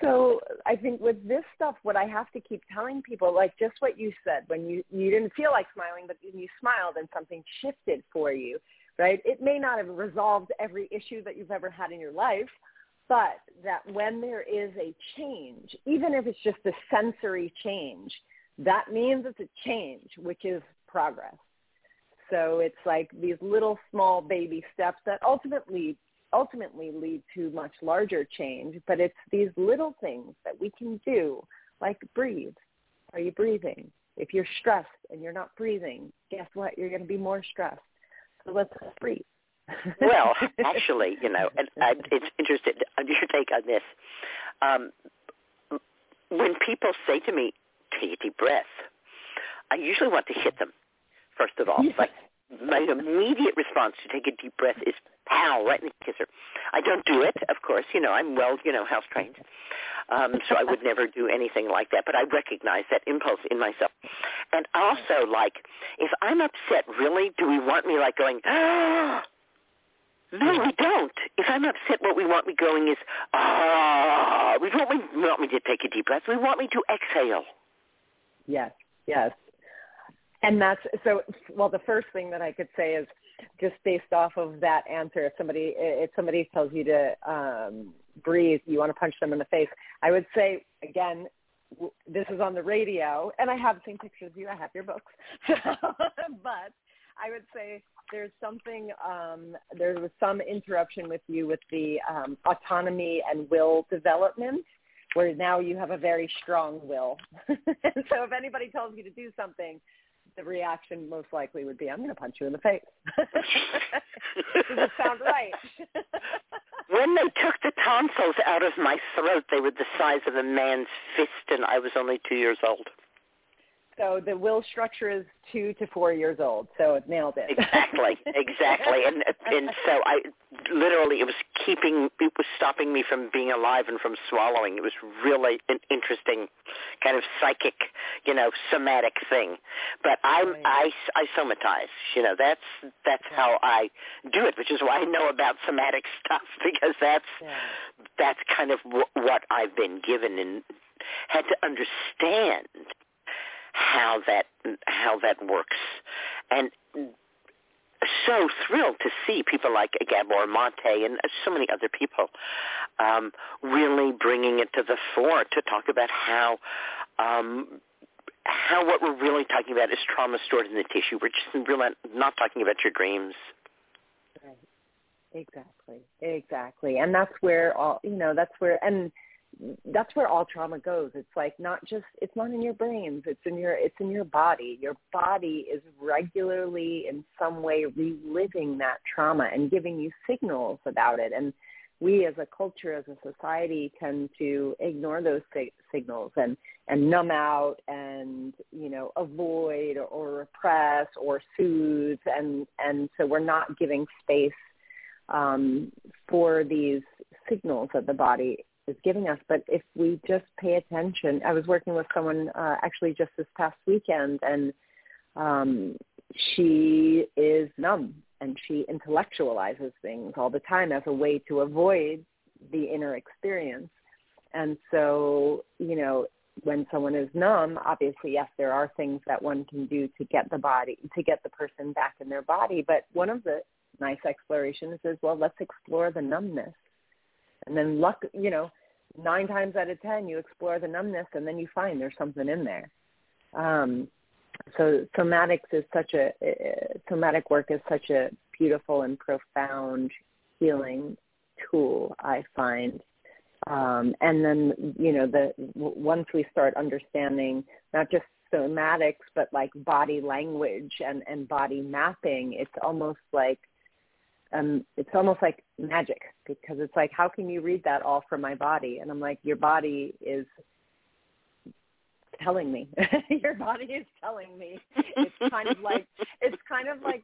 So I think with this stuff, what I have to keep telling people, like just what you said, when you didn't feel like smiling, but when you smiled and something shifted for you, right? It may not have resolved every issue that you've ever had in your life, but that when there is a change, even if it's just a sensory change, that means it's a change, which is progress. So it's like these little small baby steps that ultimately lead to much larger change, but it's these little things that we can do, like breathe. Are you breathing? If you're stressed and you're not breathing, guess what? You're going to be more stressed. So let's breathe. Well, actually, you know, and it's interesting your take on this. When people say to me, "Take a deep breath," I usually want to hit them. First of all, yes. Like my immediate response to take a deep breath is pow, right in the kisser. I don't do it, of course. You know, I'm well, you know, house trained, so I would never do anything like that. But I recognize that impulse in myself, and also like if I'm upset, really, do we want me like going? Ah! No, we don't. If I'm upset, what we want me going is, ah, we don't want me to take a deep breath. We want me to exhale. Yes, yes. And that's, so, well, the first thing that I could say is just based off of that answer, if somebody tells you to breathe, you want to punch them in the face, I would say, again, this is on the radio, and I have seen pictures of you. I have your books. But I would say there's something, there was some interruption with you with the autonomy and will development, where now you have a very strong will. And so if anybody tells you to do something, the reaction most likely would be, I'm going to punch you in the face. Does it sound right? When they took the tonsils out of my throat, they were the size of a man's fist, and I was only 2 years old. So the will structure is 2 to 4 years old. So it nailed it. Exactly. And so I literally, it was stopping me from being alive and from swallowing. It was really an interesting kind of psychic, you know, somatic thing. But I somatize, you know, that's how I do it, which is why I know about somatic stuff, because that's kind of what I've been given and had to understand how that works. And so thrilled to see people like Gabor Mate and so many other people really bringing it to the fore to talk about how what we're really talking about is trauma stored in the tissue. We're just really not talking about your dreams. Right. Exactly. And that's where all trauma goes. It's like it's not in your brains. It's in your body. Your body is regularly in some way reliving that trauma and giving you signals about it. And we as a culture, as a society, tend to ignore those signals and numb out and, you know, avoid or repress or soothe. And so we're not giving space for these signals that the body is giving us. But if we just pay attention, I was working with someone actually just this past weekend, and she is numb and she intellectualizes things all the time as a way to avoid the inner experience. And so, you know, when someone is numb, obviously, yes, there are things that one can do to get the body, to get the person back in their body. But one of the nice explorations is, well, let's explore the numbness. And then, 9 times out of 10, you explore the numbness, and then you find there's something in there. So somatic work is such a beautiful and profound healing tool, I find. And then, you know, once we start understanding not just somatics, but like body language and body mapping, it's almost like magic, because it's like, how can you read that all from my body? And I'm like, your body is telling me. Your body is telling me. It's kind of like,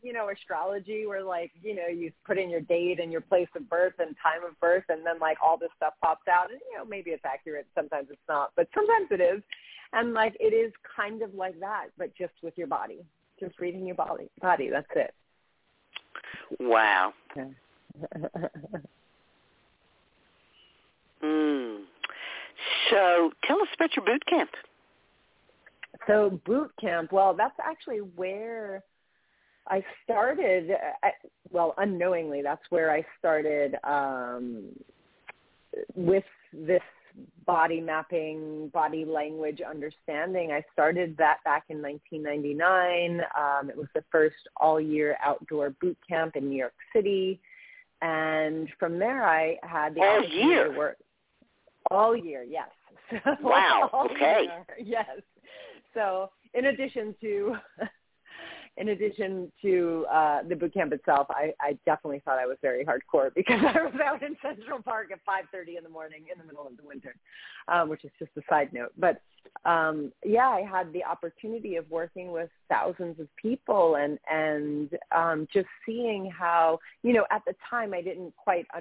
you know, astrology, where like, you know, you put in your date and your place of birth and time of birth, and then like all this stuff pops out, and, you know, maybe it's accurate, sometimes it's not, but sometimes it is. And like, it is kind of like that, but just with your body, just reading your body. That's it. Wow. So tell us about your boot camp. So boot camp, well, that's actually where I started. Unknowingly, that's where I started with this body mapping, body language understanding. I started that back in 1999. It was the first all-year outdoor boot camp in New York City. And from there, I had the opportunity to work. All year, yes. So, wow, okay. Year, yes. So in addition to in addition to the boot camp itself, I definitely thought I was very hardcore because I was out in Central Park at 5:30 in the morning in the middle of the winter, which is just a side note. But yeah, I had the opportunity of working with thousands of people and just seeing how, you know, at the time I didn't quite I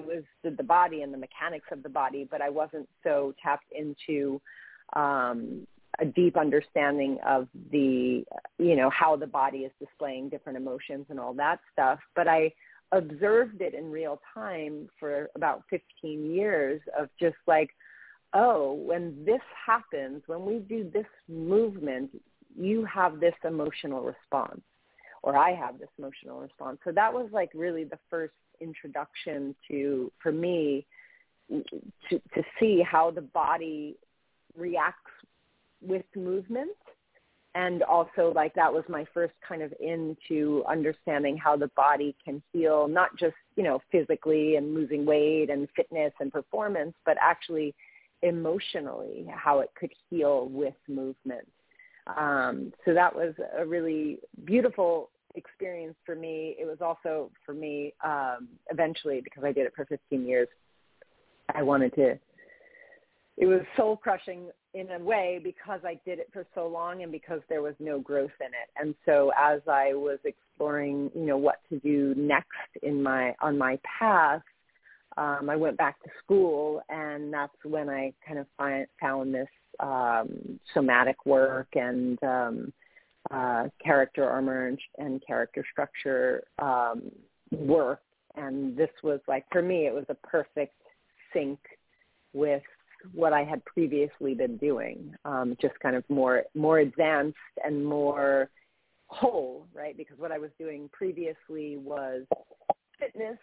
did the body and the mechanics of the body, but I wasn't so tapped into a deep understanding of the, you know, how the body is displaying different emotions and all that stuff. But I observed it in real time for about 15 years of just like, oh, when this happens, when we do this movement, you have this emotional response, or I have this emotional response. So that was like really the first introduction to, for me, to see how the body reacts with movement. And also, like, that was my first kind of into understanding how the body can heal, not just, you know, physically and losing weight and fitness and performance, but actually emotionally, how it could heal with movement. So that was a really beautiful experience for me. It was also for me, eventually, because I did it for 15 years, it was soul crushing in a way because I did it for so long and because there was no growth in it. And so as I was exploring, you know, what to do next on my path, I went back to school, and that's when I kind of found this somatic work and character armor and character structure work. And this was like, for me, it was a perfect sync with what I had previously been doing, just kind of more advanced and more whole, right? Because what I was doing previously was fitness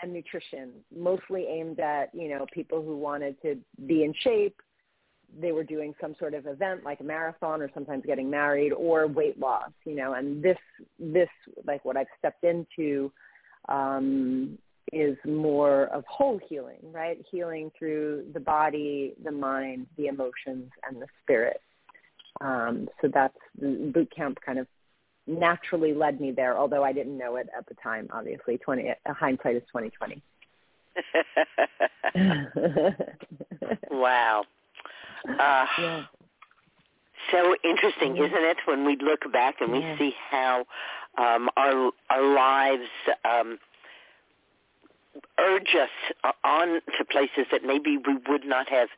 and nutrition, mostly aimed at, you know, people who wanted to be in shape. They were doing some sort of event like a marathon or sometimes getting married or weight loss, you know, and this like what I've stepped into is more of whole healing, right? Healing through the body, the mind, the emotions, and the spirit. So that's the boot camp kind of naturally led me there, although I didn't know it at the time, obviously. Hindsight is 20/20. Wow. Yeah. So interesting, isn't it, when we look back and we see how our lives urge us on to places that maybe we would not have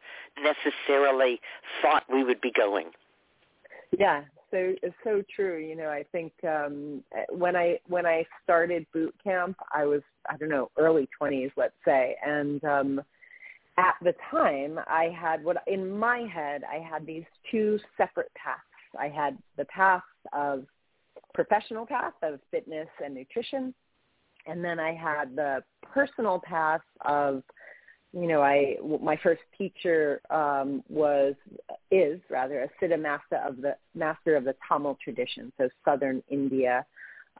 necessarily thought we would be going. Yeah, so it's so true. You know, I think when I started boot camp, I was, I don't know, early 20s, let's say, and at the time, I had in my head I had these two separate paths. I had the path of professional path of fitness and nutrition. And then I had the personal path of, you know, my first teacher is a Siddha master of the Tamil tradition, so southern India,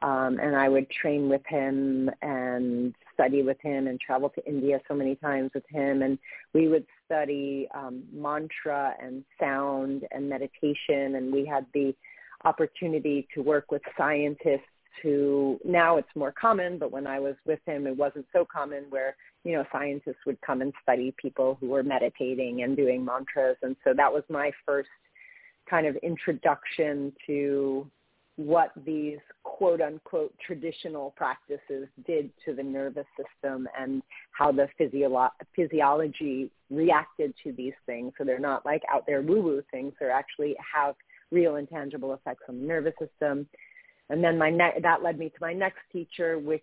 and I would train with him and study with him and travel to India so many times with him, and we would study mantra and sound and meditation, and we had the opportunity to work with scientists who, now it's more common, but when I was with him, it wasn't so common, where, you know, scientists would come and study people who were meditating and doing mantras. And so that was my first kind of introduction to what these quote unquote traditional practices did to the nervous system and how the physiology reacted to these things. So they're not like out there woo-woo things. They actually have real intangible effects on the nervous system. And then that led me to my next teacher, which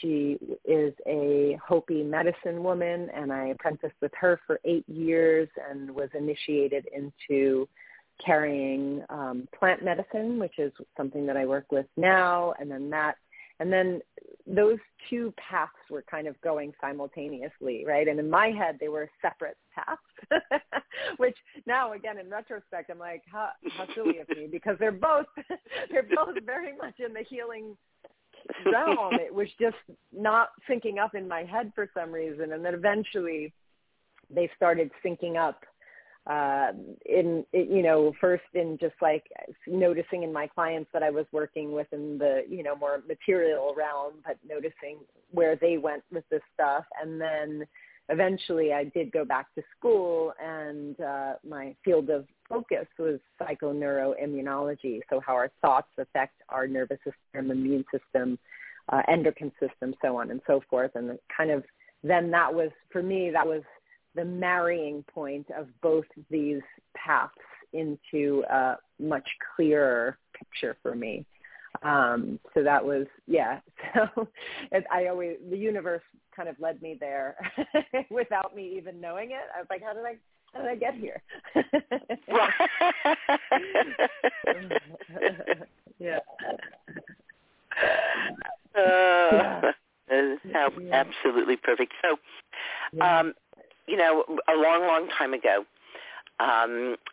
she is a Hopi medicine woman, and I apprenticed with her for 8 years and was initiated into carrying plant medicine, which is something that I work with now. And then those two paths were kind of going simultaneously, right? And in my head, they were separate paths, which now, again, in retrospect, I'm like, how silly of me, because they're both very much in the healing realm. It was just not syncing up in my head for some reason. And then eventually they started syncing up First in just like noticing in my clients that I was working with in the, more material realm, but noticing where they went with this stuff. And then eventually I did go back to school, and my field of focus was psychoneuroimmunology. So how our thoughts affect our nervous system, immune system, endocrine system, so on and so forth. And that was the marrying point of both these paths into a much clearer picture for me. So that was, yeah. So the universe kind of led me there without me even knowing it. I was like, how did I get here? Yeah. Absolutely perfect. So, yeah. A long time ago,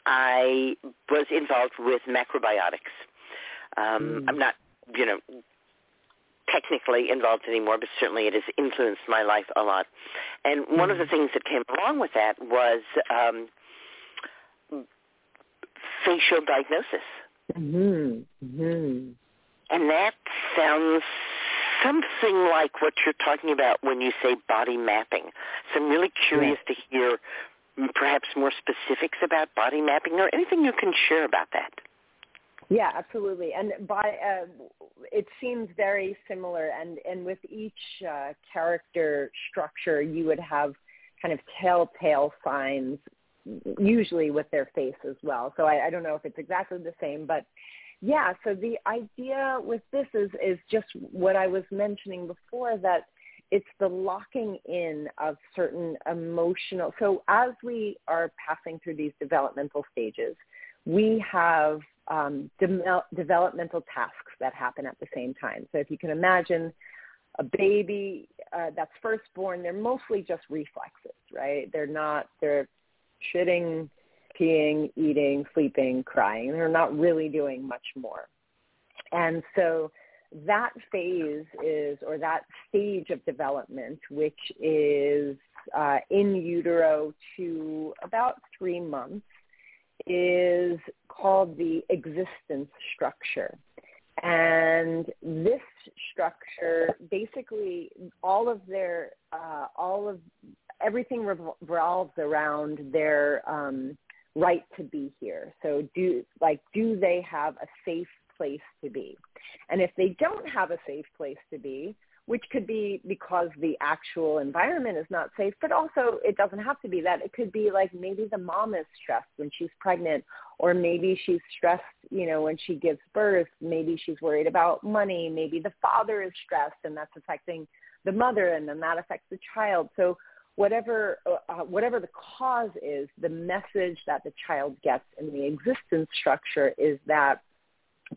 I was involved with macrobiotics. I'm not, technically involved anymore, but certainly it has influenced my life a lot. And one of the things that came along with that was facial diagnosis. Mm-hmm. Mm-hmm. And that sounds something like what you're talking about when you say body mapping. So I'm really curious to hear perhaps more specifics about body mapping or anything you can share about that. Yeah, absolutely. And it seems very similar. And with each character structure, you would have kind of telltale signs, usually with their face as well. So I don't know if it's exactly the same, but yeah, so the idea with this is just what I was mentioning before, that it's the locking in of certain emotional. So as we are passing through these developmental stages, we have developmental tasks that happen at the same time. So if you can imagine a baby that's first born, they're mostly just reflexes, right? They're shitting, peeing, eating, sleeping, crying. They're not really doing much more. And so that phase that stage of development, which is in utero to about 3 months, is called the existence structure. And this structure, basically everything revolves around their right to be here. So do they have a safe place to be? And if they don't have a safe place to be, which could be because the actual environment is not safe, but also it doesn't have to be that. It could be like maybe the mom is stressed when she's pregnant, or maybe she's stressed, when she gives birth. Maybe she's worried about money. Maybe the father is stressed and that's affecting the mother, and then that affects the child. So whatever the cause is, the message that the child gets in the existence structure is that,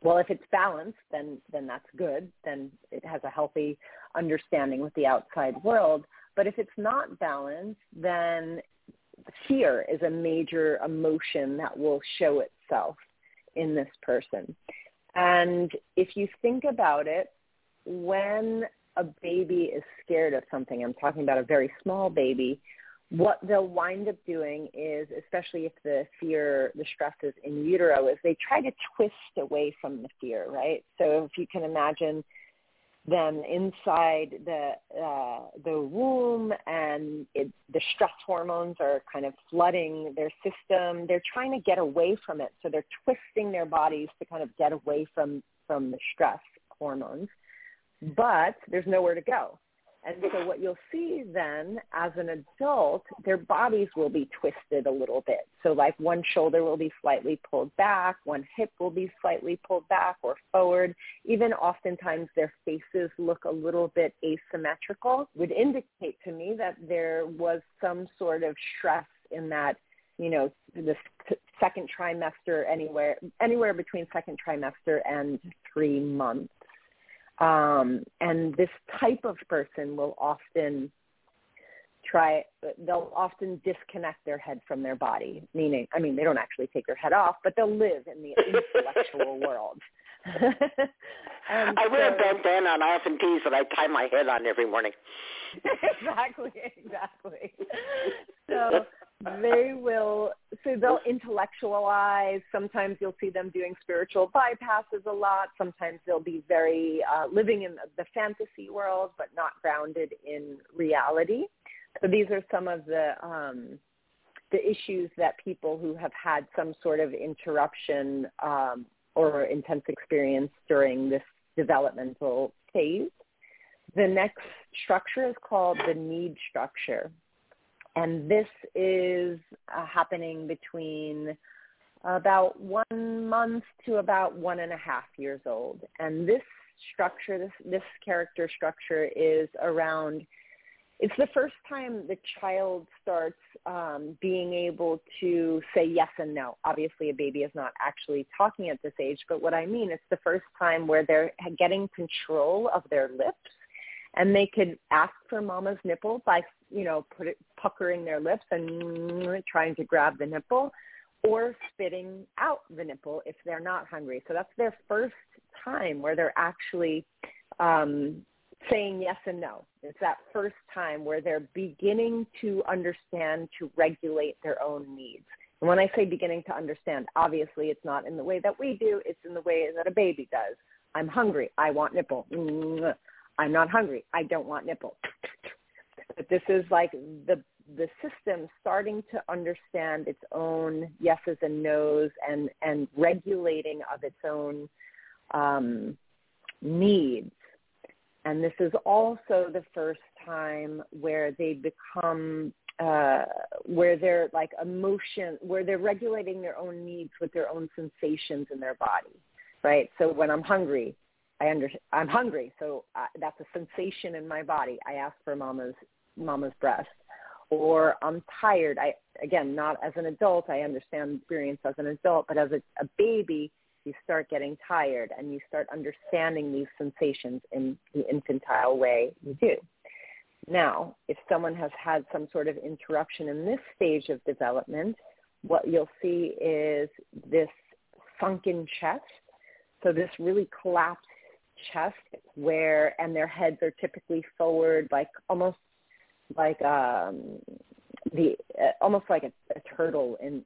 well, if it's balanced, then that's good. Then it has a healthy understanding with the outside world. But if it's not balanced, then fear is a major emotion that will show itself in this person. And if you think about it, when a baby is scared of something, I'm talking about a very small baby, what they'll wind up doing is, especially if the fear, the stress is in utero, is they try to twist away from the fear, right? So if you can imagine them inside the womb, and the stress hormones are kind of flooding their system, they're trying to get away from it. So they're twisting their bodies to kind of get away from the stress hormones. But there's nowhere to go. And so what you'll see then as an adult, their bodies will be twisted a little bit. So like one shoulder will be slightly pulled back, one hip will be slightly pulled back or forward. Even oftentimes their faces look a little bit asymmetrical, would indicate to me that there was some sort of stress in that, the second trimester, anywhere between second trimester and 3 months. And this type of person will often they'll often disconnect their head from their body, meaning, they don't actually take their head off, but they'll live in the intellectual world. I wear a bandana, and I often tease that I tie my head on every morning. Exactly. So they'll intellectualize. Sometimes you'll see them doing spiritual bypasses a lot. Sometimes they'll be very living in the fantasy world, but not grounded in reality. So these are some of the issues that people who have had some sort of interruption or intense experience during this developmental phase. The next structure is called the need structure. And this is happening between about 1 month to about 1.5 years old. And this structure, this character structure is around, it's the first time the child starts being able to say yes and no. Obviously, a baby is not actually talking at this age, but what I mean, it's the first time where they're getting control of their lips. And they could ask for mama's nipple by, puckering their lips and trying to grab the nipple or spitting out the nipple if they're not hungry. So that's their first time where they're actually saying yes and no. It's that first time where they're beginning to understand to regulate their own needs. And when I say beginning to understand, obviously it's not in the way that we do. It's in the way that a baby does. I'm hungry. I want nipple. I'm not hungry. I don't want nipple. But this is like the system starting to understand its own yeses and nos and regulating of its own needs. And this is also the first time where they become where they're regulating their own needs with their own sensations in their body, right? So when I'm hungry, I'm hungry, so that's a sensation in my body. I ask for mama's breast. Or I'm tired. Again, not as an adult. I understand the experience as an adult, but as a baby, you start getting tired, and you start understanding these sensations in the infantile way you do. Now, if someone has had some sort of interruption in this stage of development, what you'll see is this sunken chest. So this really collapsed chest and their heads are typically forward, almost like a turtle in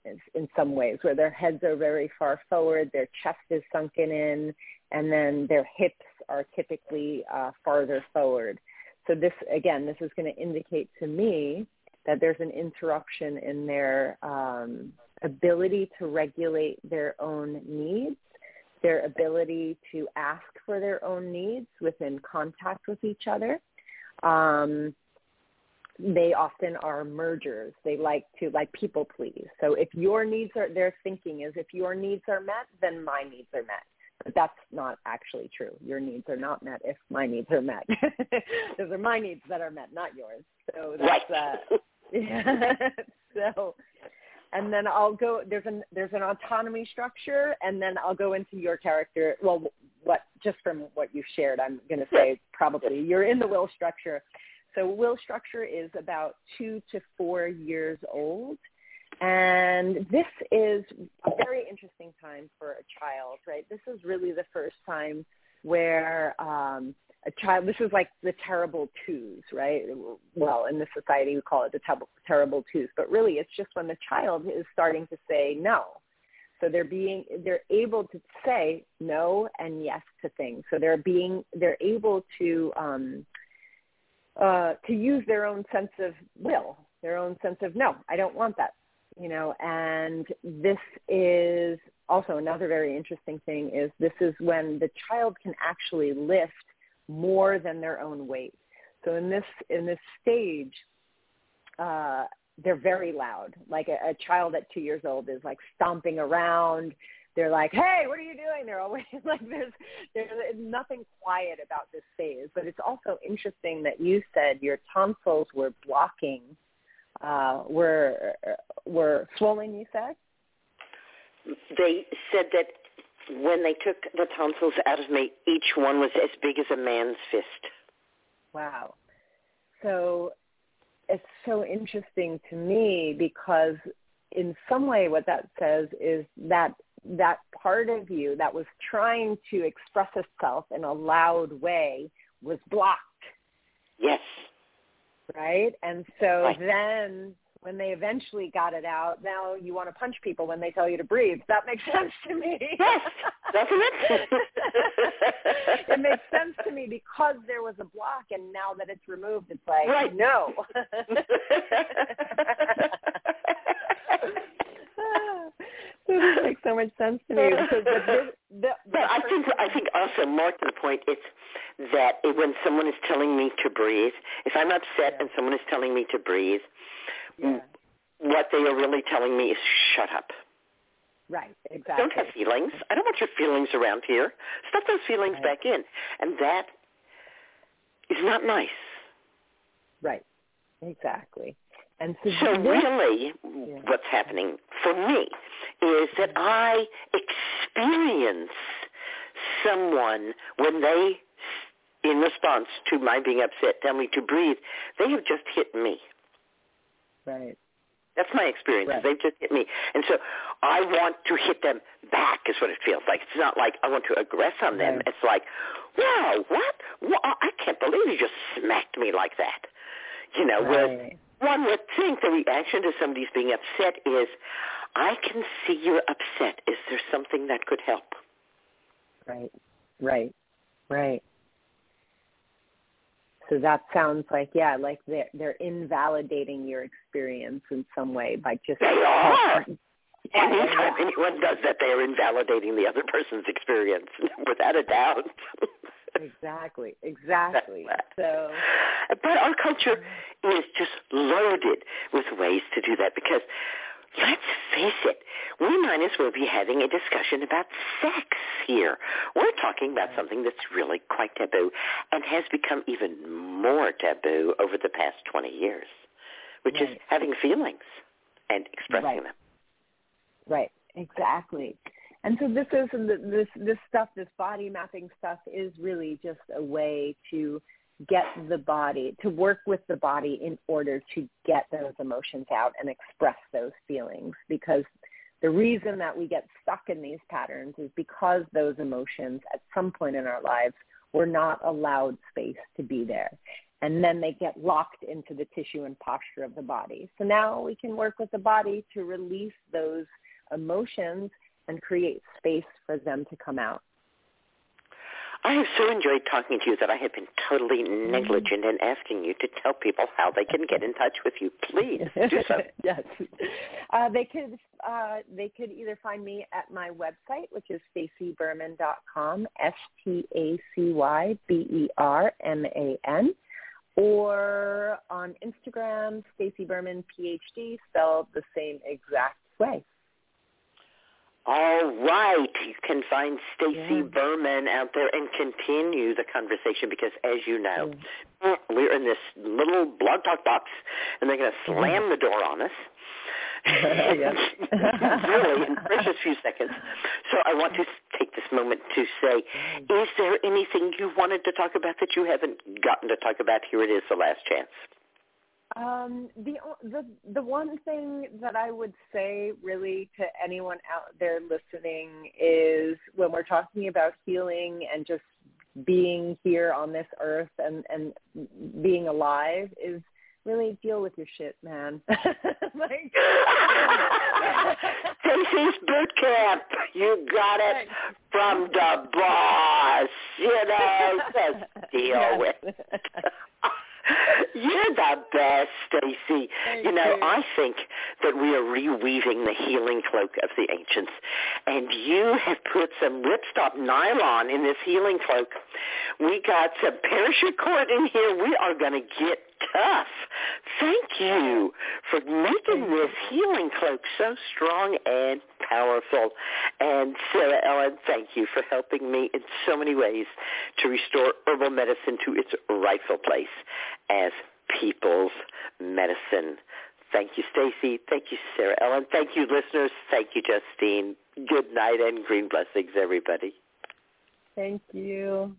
some ways, where their heads are very far forward, their chest is sunken in, and then their hips are typically farther forward. So this is going to indicate to me that there's an interruption in their ability to regulate their own needs, their ability to ask for their own needs within contact with each other. They often are mergers. They like to people please. So if your needs are, their thinking is, if your needs are met, then my needs are met. But that's not actually true. Your needs are not met if my needs are met. Those are my needs that are met, not yours. So that's so. And then I'll go, there's an autonomy structure, and then I'll go into your character. Well, just from what you've shared, I'm going to say probably you're in the will structure. So will structure is about 2 to 4 years old. And this is a very interesting time for a child, right? This is really the first time where a child, this is like the terrible twos, right? Well, in this society, we call it the terrible twos, but really it's just when the child is starting to say no. So they're able to say no and yes to things. So they're able to use their own sense of will, their own sense of no, I don't want that, and this is also another very interesting thing is this is when the child can actually lift more than their own weight. So in this stage, they're very loud. Like a child at 2 years old is like stomping around. They're like, hey, what are you doing? They're always like, there's nothing quiet about this phase. But it's also interesting that you said your tonsils were blocking, were swollen, you said? They said that when they took the tonsils out of me, each one was as big as a man's fist. Wow. So it's so interesting to me because in some way what that says is that part of you that was trying to express itself in a loud way was blocked. Yes. Right? And so then when they eventually got it out. Now you want to punch people when they tell you to breathe. That makes sense to me. Yes, doesn't it? It makes sense to me because there was a block, and now that it's removed, it's like, right. No. This makes so much sense to me. I think also more to the point is that when someone is telling me to breathe, if I'm upset and someone is telling me to breathe, what they are really telling me is shut up. Right, exactly. Don't have feelings. I don't want your feelings around here. Stuff those feelings back in. And that is not nice. Right, exactly. And so really what's happening for me is that I experience someone when they, in response to my being upset, tell me to breathe, they have just hit me. Right. That's my experience. Right. They've just hit me. And so I want to hit them back is what it feels like. It's not like I want to aggress on them. Right. It's like, wow, what? I can't believe you just smacked me like that. You know, right. One would think the reaction to somebody's being upset is, I can see you're upset. Is there something that could help? Right, right, right. So that sounds like, like they're invalidating your experience in some way by just... They are! Anytime anyone does that, they are invalidating the other person's experience, without a doubt. Exactly. So, but our culture is just loaded with ways to do that because, let's face it, we might as well be having a discussion about sex here. We're talking about something that's really quite taboo and has become even more taboo over the past 20 years, which is having feelings and expressing them. Right, exactly. And so this is this stuff, this body mapping stuff, is really just a way to get the body, to work with the body in order to get those emotions out and express those feelings. Because the reason that we get stuck in these patterns is because those emotions at some point in our lives were not allowed space to be there. And then they get locked into the tissue and posture of the body. So now we can work with the body to release those emotions and create space for them to come out. I have so enjoyed talking to you that I have been totally negligent in asking you to tell people how they can get in touch with you. Please do so. Yes. They could either find me at my website, which is StaceyBerman.com, StaceyBerman, or on Instagram, Stacey Berman, PhD, spelled the same exact way. All right. You can find Stacey Berman out there and continue the conversation because, as you know, we're in this little blog talk box, and they're going to slam the door on us really in precious few seconds. So I want to take this moment to say, is there anything you wanted to talk about that you haven't gotten to talk about? Here it is, the last chance. The one thing that I would say really to anyone out there listening is when we're talking about healing and just being here on this earth and being alive is really deal with your shit, man. Like, Stacy's Bootcamp. You got it from the boss. You know, just deal with it. You're the best, Stacey. Thank you. I think that we are reweaving the healing cloak of the ancients, and you have put some ripstop nylon in this healing cloak. We got some parachute cord in here. We are going to get tough. Thank you for making this healing cloak so strong and powerful. And Sara Ellen, thank you for helping me in so many ways to restore herbal medicine to its rightful place as people's medicine. Thank you, Stacey. Thank you, Sara Ellen. Thank you, listeners. Thank you, Justine. Good night and green blessings, everybody. Thank you.